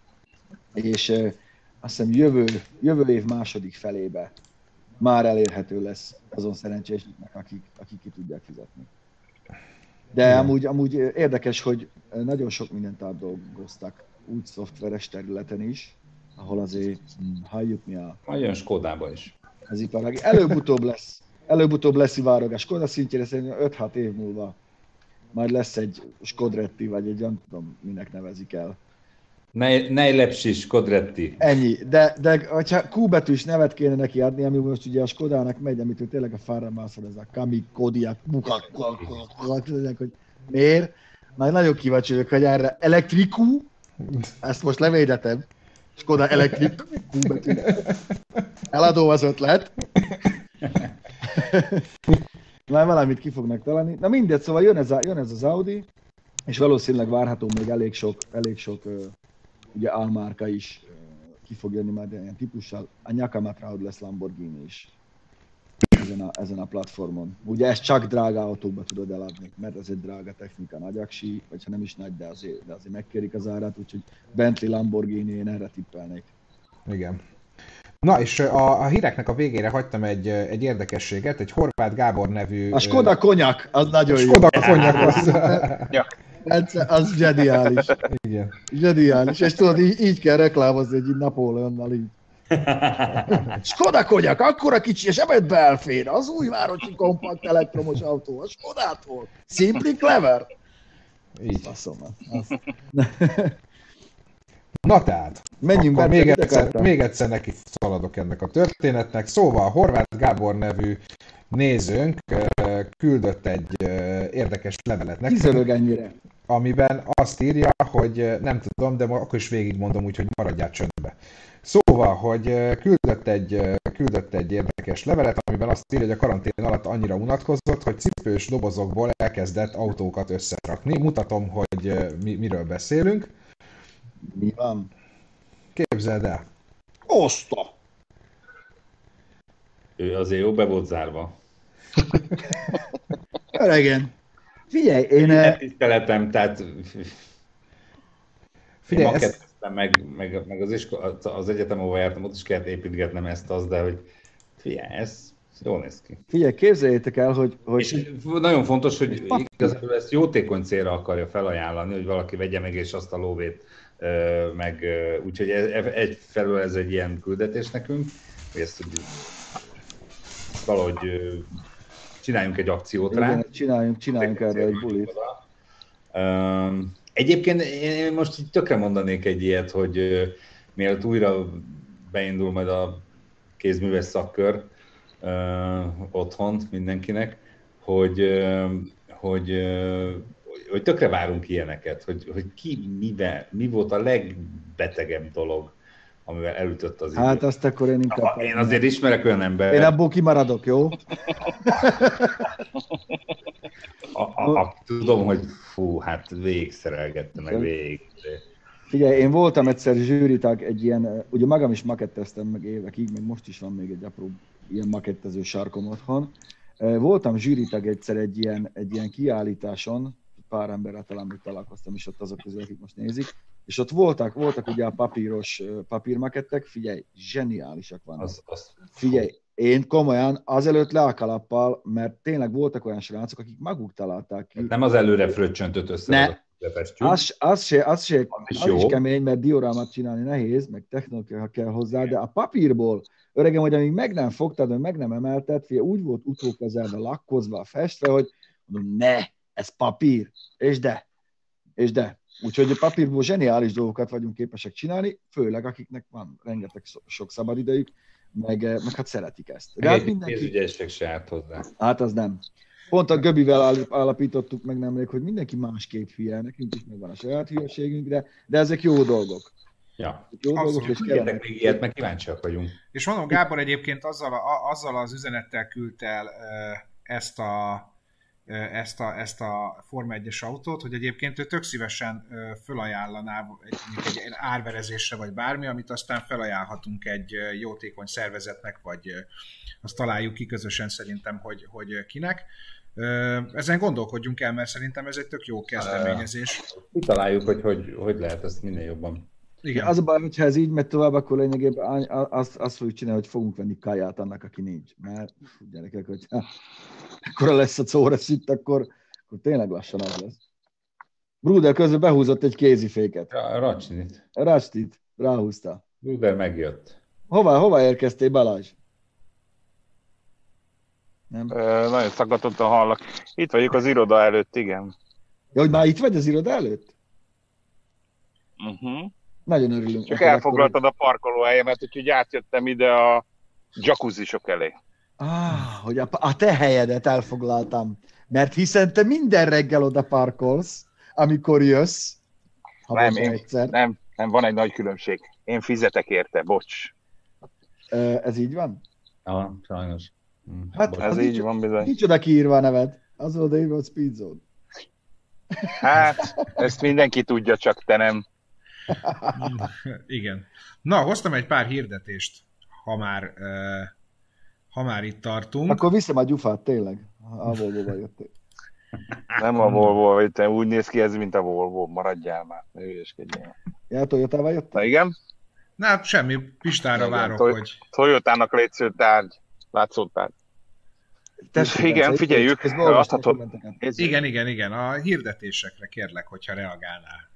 és uh, azt hiszem jövő, jövő év második felébe már elérhető lesz azon szerencsésnek, akik, akik ki tudják fizetni. De amúgy, amúgy érdekes, hogy nagyon sok mindent átdolgoztak, úgy szoftveres területen is, ahol azért hm, halljuk mi a... Olyan Škodában is. Ez iparág. Előbb-utóbb lesz, előbb-utóbb lesz szivárogás. Škoda szintjére szerintem öt-hat év múlva majd lesz egy Škodretti, vagy egy nem tudom, minek nevezik el. Nejlepší Škodretti. Ennyi, de, de ha Q betűs nevet kéne neki adni, ami most ugye a Škodának megy, amit tényleg a fára mászol, ez a Kami, Kodiak, Mukak, hogy miért? Már nagyon kíváncsi vagyok, hogy erre elektrikú, ezt most levédetem, Škoda elektrik, Q betű. Eladó az ötlet. Már valamit ki fognak találni. Na mindegy, szóval jön ez, a, jön ez az Audi, és valószínűleg várható még elég sok, elég sok ugye álmárka is ki fog jönni már ilyen típussal. A nyakamatráod lesz Lamborghini is ezen a, ezen a platformon. Ugye ezt csak drága autókba tudod eladni, mert ez egy drága technika, nagy aksi, vagy ha nem is nagy, de azért, de azért megkérik az árát, úgyhogy Bentley, Lamborghini, én erre tippelnék. Igen. Na és a, a híreknek a végére hagytam egy, egy érdekességet, egy Horváth Gábor nevű... A Škoda konyak, az nagyon jó. A Škoda konyak, az... Egyszer, az zseniális. Igen. Zseniális. És tudod, így, így kell reklámozni egy Napóleonnal így. Škoda konyak, akkora kicsi, és ebben elfér. Az újvárosi kompakt elektromos autó, a Škodától. Simply clever. Így. Faszom, az. Na tehát, menjünk be, még, egyszer, még egyszer neki szaladok ennek a történetnek. Szóval Horváth Gábor nevű nézőnk küldött egy érdekes levelet nekünk, amiben azt írja, hogy nem tudom, de akkor is végigmondom úgy, hogy maradjál csöndbe. Szóval, hogy küldött egy, küldött egy érdekes levelet, amiben azt írja, hogy a karantén alatt annyira unatkozott, hogy cipős dobozokból elkezdett autókat összerakni. Mutatom, hogy mi, miről beszélünk. Mi van? Képzeld el. Oszta! Ő azért jó be volt zárva. Öregen. Figyelj, én... Nem tiszteletem, tehát... Figyelj, én ma ezt... kezdtem meg, meg, meg az, iskola, az egyetem, ahol jártam, ott is kellett építgetnem ezt azt, de hogy figyelj, ez jól néz ki. Figyelj, képzeljétek el, hogy... hogy... És nagyon fontos, hogy igazából ezt jótékony célra akarja felajánlani, hogy valaki vegye meg és azt a lóvét meg, úgyhogy egyfelől ez egy ilyen küldetés nekünk, hogy ezt tudjuk. Valahogy csináljunk egy akciót rá. Igen, csináljunk, csináljunk erre egy bulit. Egyébként én most így tökre mondanék egy ilyet, hogy mielőtt újra beindul majd a kézműves szakkör otthon mindenkinek, hogy, hogy hogy tökre várunk ilyeneket, hogy, hogy ki, mivel, mi volt a legbetegebb dolog, amivel elütött az idő. Hát azt akkor én inkább... Én azért ismerek olyan embert. Én abból kimaradok, jó? a, a, a, tudom, hogy fú, hát végigszerelgettem, meg végig. Figyelj, én voltam egyszer zsűritag egy ilyen, ugye magam is maketteztem meg évekig, meg most is van még egy apró ilyen makettező sarkom otthon. Voltam zsűritag egyszer egy ilyen, egy ilyen kiállításon, pár emberrel talán még találkoztam is ott azok közül, akik most nézik, és ott voltak, voltak ugye a papíros papírmakettek, figyelj, zseniálisak vannak. Az, az... Figyelj, én komolyan azelőtt le a kalappal, mert tényleg voltak olyan srácok, akik maguk találták ki. Nem az előre fröccsöntött össze. Ne. Az, az, se, az, se, az, az is kemény, mert diorámat csinálni nehéz, meg technika kell hozzá, de a papírból, öregem, hogy amíg meg nem fogtad, vagy meg nem emelted, fia, úgy volt utókezelve, lakkozva, festve, hogy mondom, ne, ez papír, és de, és de. Úgyhogy a papírból zseniális dolgokat vagyunk képesek csinálni, főleg akiknek van rengeteg sok szabadidejük, meg, meg hát szeretik ezt. Egy mindenki... pénzügyesség se állt hozzá. Hát az nem. Pont a Göbivel állapítottuk meg nemrég, hogy mindenki másképp hülye, nekünk is megvan a saját hülyeségünk, de, de ezek jó dolgok. Ja. Jó dolgok, és kellenek. Még ilyet, meg kíváncsiak vagyunk. És mondom, Gábor egyébként azzal, a, azzal az üzenettel küldt el ezt a, ezt a, ezt a Forma egyes autót, hogy egyébként ő tök szívesen fölajánlaná egy, egy árverezésre, vagy bármi, amit aztán felajánlhatunk egy jótékony szervezetnek, vagy azt találjuk ki közösen szerintem, hogy, hogy kinek. Ezen gondolkodjunk el, mert szerintem ez egy tök jó kezdeményezés. Kitaláljuk, hogy, hogy hogy lehet ezt minél jobban. Igen. Az a baj, hogyha ez így megy tovább, akkor lényegében azt, azt fogjuk csinálni, hogy fogunk venni kaját annak, aki nincs. Mert gyerekek, hogyha ekkora lesz a szóra szütt, akkor, akkor tényleg lassan az lesz. Bruder közben behúzott egy kéziféket. Racsnit. Racsnit, ráhúzta. Bruder megjött. Hova, hova érkeztél, Balázs? Nem? Ö, nagyon szaggatottan hallak. Itt vagyok az iroda előtt, igen. Ja, hogy már itt vagy az iroda előtt? Uh-huh. Nagyon örülünk. Csak elfoglaltad a parkolóhelyemet, úgyhogy átjöttem ide a jacuzzisok elé. Ah, hogy a, a te helyedet elfoglaltam. Mert hiszen te minden reggel oda parkolsz, amikor jössz. Ha nem, én, egyszer. Nem, nem, van egy nagy különbség. Én fizetek érte, bocs. Ö, ez így van? Ja, sajnos. Hát, ez így nincs, van bizony. Nincs oda kiírva a neved. Az oda írva a Speed Zone. Hát, ezt mindenki tudja, csak te nem. Igen. Na, hoztam egy pár hirdetést, ha már, uh, ha már itt tartunk. Akkor viszem a gyufát, tényleg. A Volvo-val jöttél. Nem a Volvo-val jöttem, úgy néz ki ez, mint a Volvo. Maradjál már, ne ügyeskedjél. Ja, Toyota-val jöttem? Na, igen. Na, hát semmi, Pistára igen, várok, to- hogy... Toyota-nak létsző tárgy. Látszódtál. Igen, figyeljük. Azt hatom... Igen, igen, igen. A hirdetésekre kérlek, hogyha reagálnál.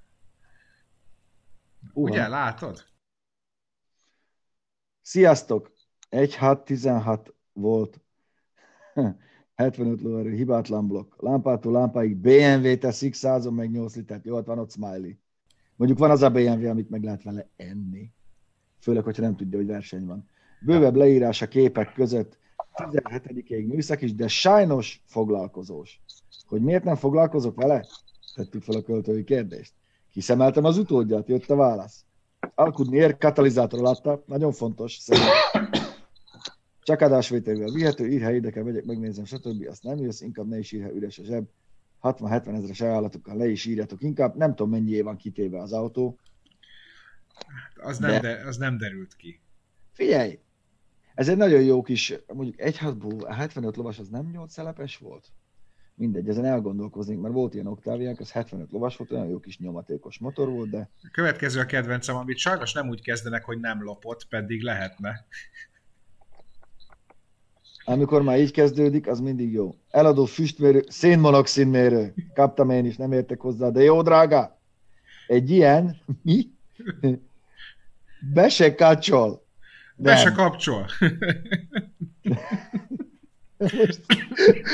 Uha. Ugye, látod? Sziasztok! egy hat tizenhat volt. hetvenöt lóerő, hibátlan blokk. Lámpától lámpáig bé em vé teszik, százon meg nyolc litert. Jó, ott van ott Smiley. Mondjuk van az a bé em vé, amit meg lehet vele enni. Főleg, hogyha nem tudja, hogy verseny van. Bővebb leírás a képek között, tizenhetedikéig műszak is, de sajnos foglalkozós. Hogy miért nem foglalkozok vele? Tettük fel a költői kérdést. Kiszemeltem az utódját, jött a válasz. Alkudni ér, katalizátorral adta, nagyon fontos, szerintem. Csak adásvételvel vihető, ír, ha érdekel, megyek, megnézem, stb. Azt nem jössz, inkább ne is ír, ha üres a zseb. hatvan-hetven ezeres ajánlatokkal le is írjatok inkább, nem tudom, mennyi év van kitéve az autó. Az nem, de... De, az nem derült ki. Figyelj! Ez egy nagyon jó kis, mondjuk egy hatból hetvenöt lovas, az nem nyolc szelepes volt? Mindegy, ezen elgondolkoznék, mert volt ilyen Octaviánk, az hetvenöt lovas volt, olyan jó kis nyomatékos motor volt, de... A következő a kedvencem, amit sajnos nem úgy kezdenek, hogy nem lopott, pedig lehetne. Amikor már így kezdődik, az mindig jó. Eladó füstmérő, szénmonoxidmérő. Kaptam én is, nem értek hozzá, de jó, drága! Egy ilyen, mi? Be se kacsol. Nem. Be se kapcsol. Most,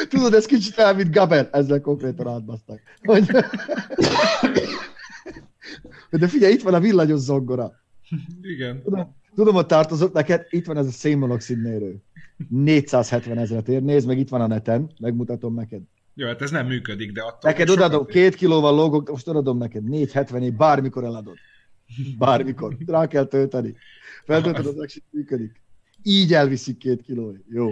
tudod, ez kicsit fel, mint Gabel. Ezzel konkrétan átbasztak. Hogy... De figyelj, itt van a villanyos zongora. Igen. Tudom, tudom, hogy tartozok neked, itt van ez a szénmonoxidmérő. négyszázhetven ezret ér. Nézd meg, itt van a neten, megmutatom neked. Jó, hát ez nem működik, de attól... Neked odadom, két kilóval lógok, most odadom neked. négyszázhetvenért bármikor eladod. Bármikor. Rá kell tölteni. Feltöltöd, az aksi működik. Így elviszik két kilóért. Jó.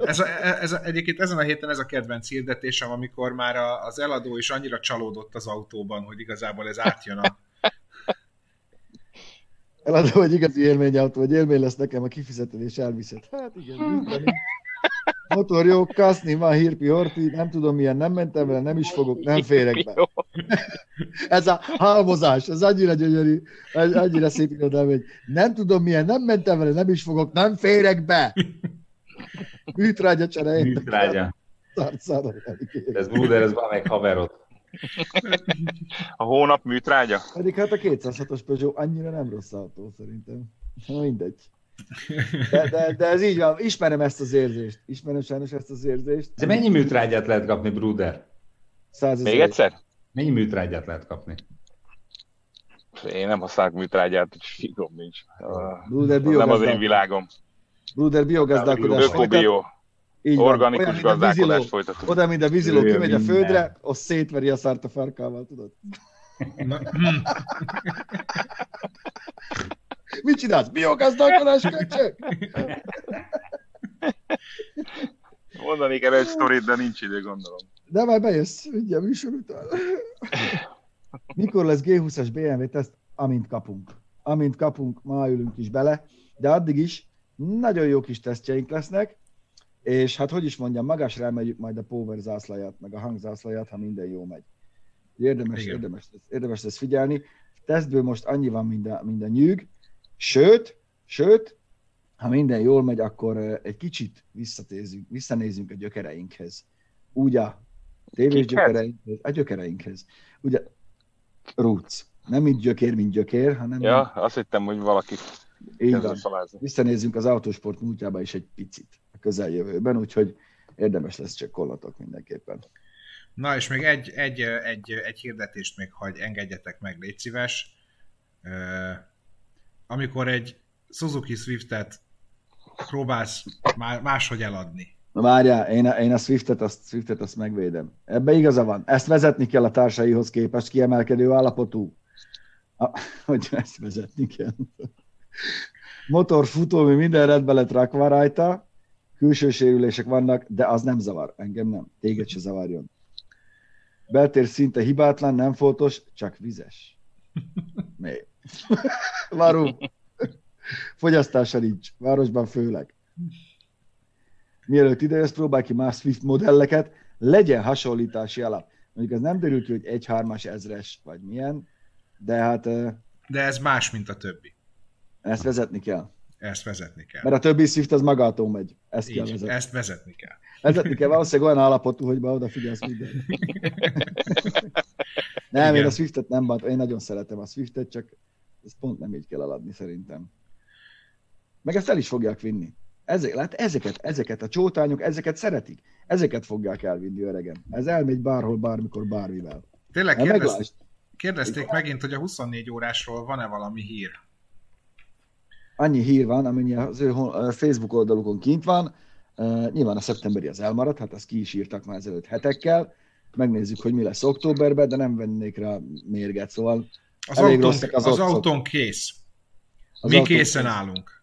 Ez a, ez a, egyébként ezen a héten ez a kedvenc hirdetésem, amikor már a, az eladó is annyira csalódott az autóban, hogy igazából ez átjön a... Eladó egy igazi élményautó, vagy élmény lesz nekem, a kifizetődés elviszett. Hát igen, motor jó, kaszni van, hirpi horti, nem tudom milyen, nem mentem el, nem is fogok, nem férek be. Ez a halmozás, ez annyira gyönyörű, annyira szép irodalom, hogy nem tudom milyen, nem mentem el, nem is fogok, nem férek be. Műtrágya cserejét. Műtrágya. Ez Bruder, ez valamelyik haverod. A hónap műtrágya? Pedig hát a kétszázhatos Peugeot annyira nem rossz autó szerintem. Na mindegy. De, de, de ez így van, ismerem ezt az érzést. Ismerem sajnos ezt az érzést. De mennyi műtrágyát lehet kapni, Bruder? százezer. Még egyszer? Mennyi műtrágyát lehet kapni? Én nem használok műtrágyát, figom nincs. Bruder, nem az én világom. Bruder, biogazdálkodás. Öko-bio. Így organikus gazdálkodást folytatunk. Oda, mint a víziló kimegy a földre, azt szétveri a szárt a farkával, tudod? Mit csinálsz? Biogazdálkodás köcsök? Mondanék el egy sztorit, de nincs idő, gondolom. De már bejössz, mindjárt műsor után. Mikor lesz gé húszas bé em vé teszt? Amint kapunk. Amint kapunk, ma ülünk is bele, de addig is nagyon jó kis tesztjeink lesznek, és hát hogy is mondjam, magasra elmegyük majd a power zászlaját, meg a hangzászlaját, ha minden jó megy. Érdemes, érdemes, érdemes ezt figyelni. Tesztből most annyi van minden, minden nyűg, sőt, sőt, ha minden jól megy, akkor egy kicsit visszanézünk a gyökereinkhez. Úgy a tévés gyökereinkhez, a gyökereinkhez. Ugye, roots. Nem mint gyökér, mint gyökér, hanem... Ja, mint... azt hittem, hogy valaki... Így van. Visszanézzünk az autósport múltjába is egy picit a közeljövőben, úgyhogy érdemes lesz csekkollatok mindenképpen. Na, és még egy, egy, egy, egy hirdetést még hagy, engedjetek meg, légy szíves. Amikor egy Suzuki Swiftet próbálsz máshogy eladni. Na várjál, én a, én a Swiftet, azt, Swiftet azt megvédem. Ebben igaza van. Ezt vezetni kell a társaihoz képest, kiemelkedő állapotú. A, hogy ezt vezetni kell. Motor, futó, mi minden rendben lett rakva rajta. Külső sérülések vannak, de az nem zavar. Engem nem. Téged se zavarjon. Beltér szinte hibátlan, nem foltos, csak vizes. Még. Varú. Fogyasztása nincs. Városban főleg. Mielőtt idejössz, próbálj ki más Swift modelleket. Legyen hasonlítási alap. Mondjuk ez nem derül ki, hogy egy hármas ezres, vagy milyen, de hát... De ez más, mint a többi. Ezt vezetni kell. Ezt vezetni kell. Mert a többi Swift az magától megy. Ezt így, kell vezetni. Ezt vezetni kell. Vezetni kell, valószínűleg olyan állapotú, hogy be odafigyelsz minden. Nem, igen. Én a Swiftet nem bántom. Én nagyon szeretem a Swiftet, csak ezt pont nem így kell eladni szerintem. Meg ezt el is fogják vinni. Ezek, lát, ezeket, ezeket a csótányok, ezeket szeretik. Ezeket fogják elvinni öregen. Ez elmegy bárhol, bármikor, bármivel. Tényleg kérdezt, kérdezték igen? Megint, hogy a huszonnégy órásról van-e valami hír? Annyi hír van, amennyi az ő Facebook oldalukon kint van. Uh, nyilván a szeptemberi az elmaradt, hát azt ki is írtak már ezelőtt hetekkel. Megnézzük, hogy mi lesz októberben, de nem vennék rá mérget, szóval az elég rosszak az Az autón kész. Az mi készen kész. Állunk.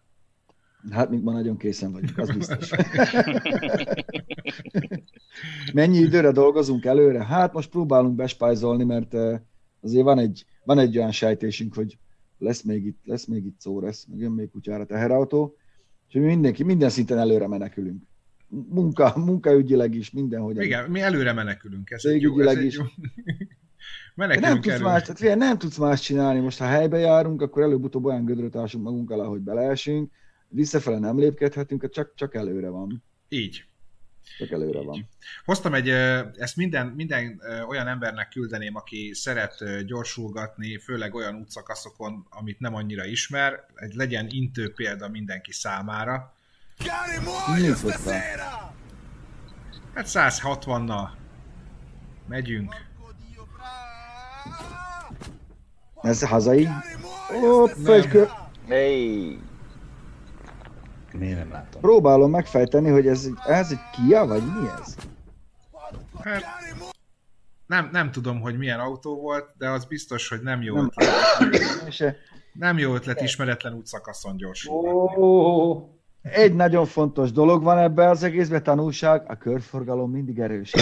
Hát, mint ma nagyon készen vagyunk, az biztos. Mennyi időre dolgozunk előre? Hát most próbálunk bespájzolni, mert azért van egy, van egy olyan sejtésünk, hogy lesz még itt, lesz még itt szóresz, meg jön még kutyára teherautó, és mi mindenki, minden szinten előre menekülünk. Munka, munkaügyileg is, mindenhogy. Igen, mi előre menekülünk. Ez egy jó, ez egy jó. Menekülünk nem tudsz előre. Más, tehát, figyelj, nem tudsz más csinálni, most ha helybe járunk, akkor előbb-utóbb olyan gödröt ásunk magunk alá, hogy beleesünk, visszafele nem lépkedhetünk, csak, csak előre van. Így. Csak előre így. Van. Hoztam egy, ezt minden, minden olyan embernek küldeném, aki szeret gyorsulgatni, főleg olyan útszakaszokon, amit nem annyira ismer, legyen intő példa mindenki számára. Nincs hozzá. Hát száz hatvannal megyünk. Ez hazai? Ó, fölykő. Hey. Nem látom. Próbálom megfejteni, hogy ez, ez egy Kia, vagy mi ez? Hát, nem, nem tudom, hogy milyen autó volt, de az biztos, hogy nem jó nem. ötlet. Nem jó ötlet ismeretlen útszakaszon gyorsulni. Oh, egy nagyon fontos dolog van ebben az egészben, tanulság, a körforgalom mindig erős.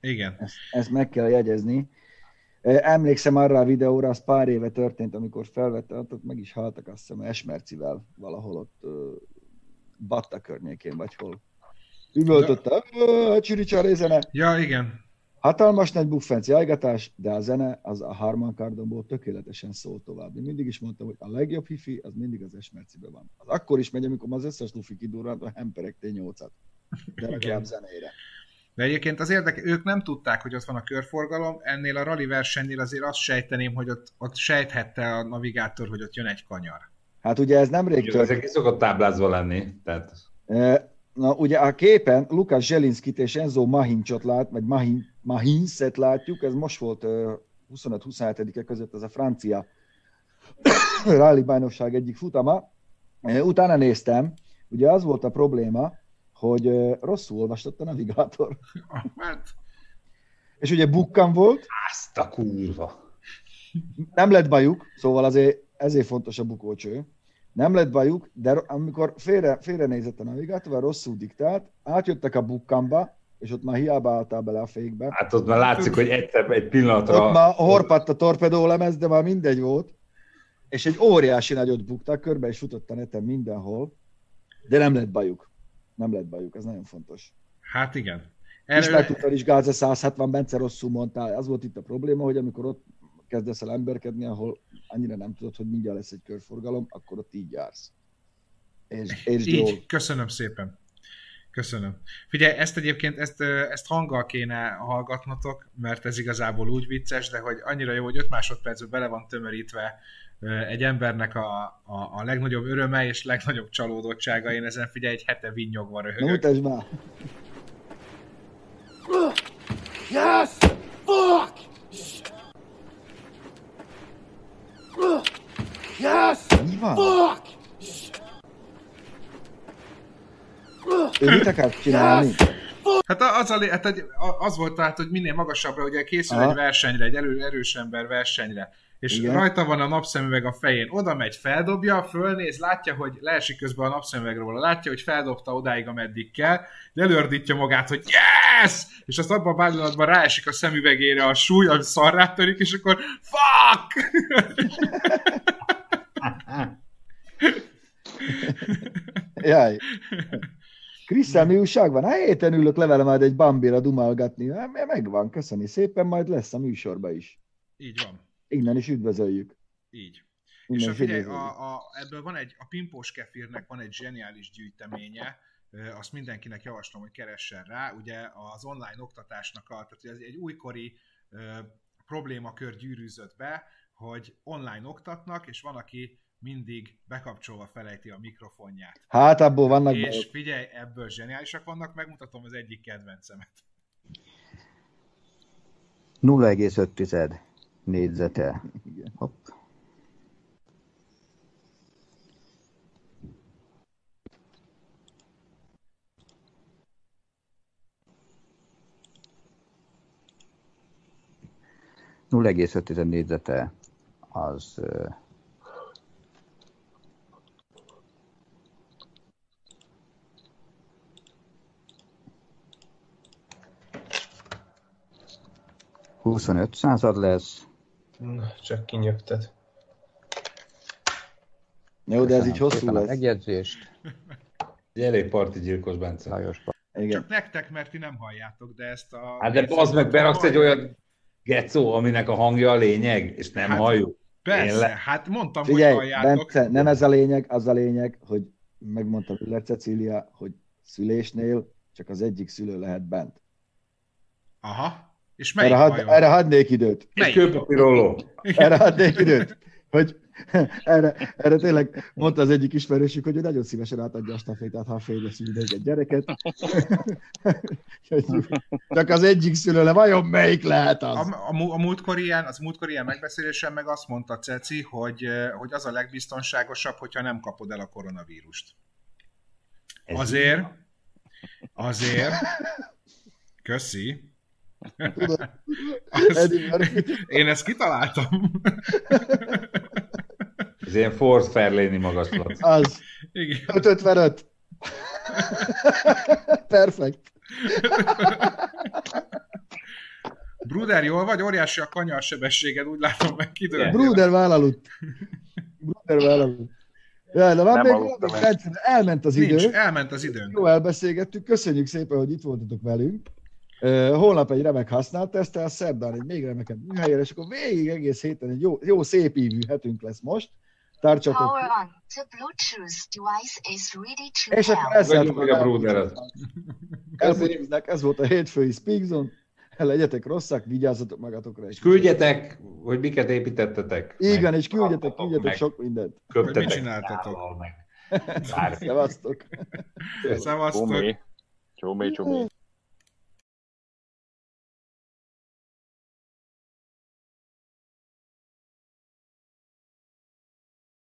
Igen. Ezt, ezt meg kell jegyezni. Emlékszem arra a videóra, az pár éve történt, amikor felvette, ott meg is haltak, azt hiszem, Esmercivel valahol ott uh, Batta környékén, vagy hol. Üvöltötte, csürics a rézene. Ja, igen. Hatalmas nagy buffenc jajgatás, de a zene az a Harman Kardonból tökéletesen szól tovább. Én mindig is mondtam, hogy a legjobb hifi az mindig az esmercibe van. Az akkor is megy, amikor az összes lufi kidurrant a hemperegté nyolcat. De legalább zenére. De egyébként az érdekes, ők nem tudták, hogy ott van a körforgalom, ennél a rally versenynél azért azt sejteném, hogy ott, ott sejthette a navigátor, hogy ott jön egy kanyar. Hát ugye ez nemrég történt. Ezek is szokott táblázva lenni. Tehát... Na ugye a képen Lukasz Zselinszkit és Enzo Mahincsot lát, vagy Mahin, Mahinszet látjuk, ez most volt huszonöt-huszonhetedike között ez a francia rally bajnokság egyik futama. Utána néztem, ugye az volt a probléma, hogy rosszul olvastott a navigátor. És ugye bukkan volt. Azt a kurva. Nem lett bajuk, szóval azért, ezért fontos a bukócső. Nem lett bajuk, de amikor félre, félrenézett a navigátor, rosszul diktált, átjöttek a bukkanba, és ott már hiába álltál bele a fékbe. Hát ott már látszik, hogy egyszer egy pillanatra... Ott már horpadt a torpedólemez, de már mindegy volt. És egy óriási nagyot buktak, körbe és futott a neten mindenhol, de nem lett bajuk. Nem lett bajuk, ez nagyon fontos. Hát igen. Erről... És meg tudtad is Gáze száz hetven, Bence rosszul mondtál. Az volt itt a probléma, hogy amikor ott kezdesz el emberkedni, ahol annyira nem tudod, hogy mindjárt lesz egy körforgalom, akkor ott így jársz. És, és így, jól. Köszönöm szépen. Köszönöm. Figyelj, ezt egyébként, ezt, ezt hanggal kéne hallgatnotok, mert ez igazából úgy vicces, de hogy annyira jó, hogy öt másodpercből bele van tömörítve egy embernek a, a, a legnagyobb öröme és legnagyobb csalódottsága. Én ezen figyelj, egy hete vinnyogva röhögök. Na utasd már! Yes! Fuck! Yes! Fuck! Ő mit akart csinálni? Hát az, a, hát az volt tehát, hogy minél magasabbra, ugye készül aha. egy versenyre, egy elő, erős ember versenyre. És igen. Rajta van a napszemüveg a fején. Oda megy, feldobja, fölnéz, látja, hogy leesik közben a napszemüvegről. Látja, hogy feldobta odáig, ameddig kell, de előrdítja magát, hogy yes! És azt abban a bálinatban ráesik a szemüvegére a súly, ami szarrá törik, és akkor fuck! Jaj! Krisztel, mi újság van? Hát héten ülök levelem majd egy bambira dumálgatni. Megvan, köszöni szépen, majd lesz a műsorba is. Így van. Innen is üdvözöljük. Így. Innen és figyelj, a, a, ebből van egy, a pimpós kefirnek van egy zseniális gyűjteménye, azt mindenkinek javaslom, hogy keressen rá. Ugye az online oktatásnak, a, tehát ez egy újkori ö, problémakör gyűrűzött be, hogy online oktatnak, és van, aki mindig bekapcsolva felejti a mikrofonját. Hát abból vannak. És bajok. Figyelj, ebből zseniálisak vannak, megmutatom az egyik kedvencemet. nulla egész öt négyzete. Igen. Hopp. nulla egész öt négyzete az huszonöt század lesz. Csak kinyögtet. Jó, de ez így hosszú lesz. Megjegyzést. Elég partigyilkos, Bence. Lajos. Csak nektek, mert ti nem halljátok, de ezt a... Hát de az meg beraksz egy olyan gecó, aminek a hangja a lényeg, és nem hát, halljuk. Persze, le... hát mondtam, figyelj, hogy halljátok. Bence, nem ez a lényeg, az a lényeg, hogy megmondta Müller Cecília, hogy szülésnél csak az egyik szülő lehet bent. Aha. És erre, had, erre hadnék időt. Melyik? És kőpapíroló. Erre hadnék időt. Hogy, erre, erre tényleg mondta az egyik ismerősük, hogy ő nagyon szívesen átadja a stafétát, ha félvesz egy gyereket. Csak az egyik szülőle, vajon melyik lehet az? A, a, a múltkori ilyen, az múltkori ilyen megbeszélésen meg azt mondta Ceci, hogy, hogy az a legbiztonságosabb, hogyha nem kapod el a koronavírust. Ez azért, azért, köszi, tudod, az... Én ezt kitaláltam. Ez ilyen Ford Fairlane-i magaslat. Az. Igen. öt ötvenöt. Perfekt. Bruder, jól vagy? Óriási a kanyarsebességed, úgy látom, meg kidőlni. Bruder vállalut. Bruder vállalut. Ja, de van még valami, el. elment az Nincs, idő. elment az idő. Jó, elbeszélgettük, köszönjük szépen, hogy itt voltatok velünk. Uh, holnap egy remek használt tesztel, szerdán egy még remekebb műhelyére, és akkor végig egész héten egy jó, jó szép ívű hetünk lesz most. Tárcsatok. És akkor ezzel tudok. Ez volt a hétfői Speak Zone. Legyetek rosszak, vigyázzatok magatokra. És küldjetek, hogy miket építettetek. Igen, és küldjetek, küldjetek sok mindent. Köptetek. Mit csináltatok? Szevasztok. Szevasztok. Csómé, csómé.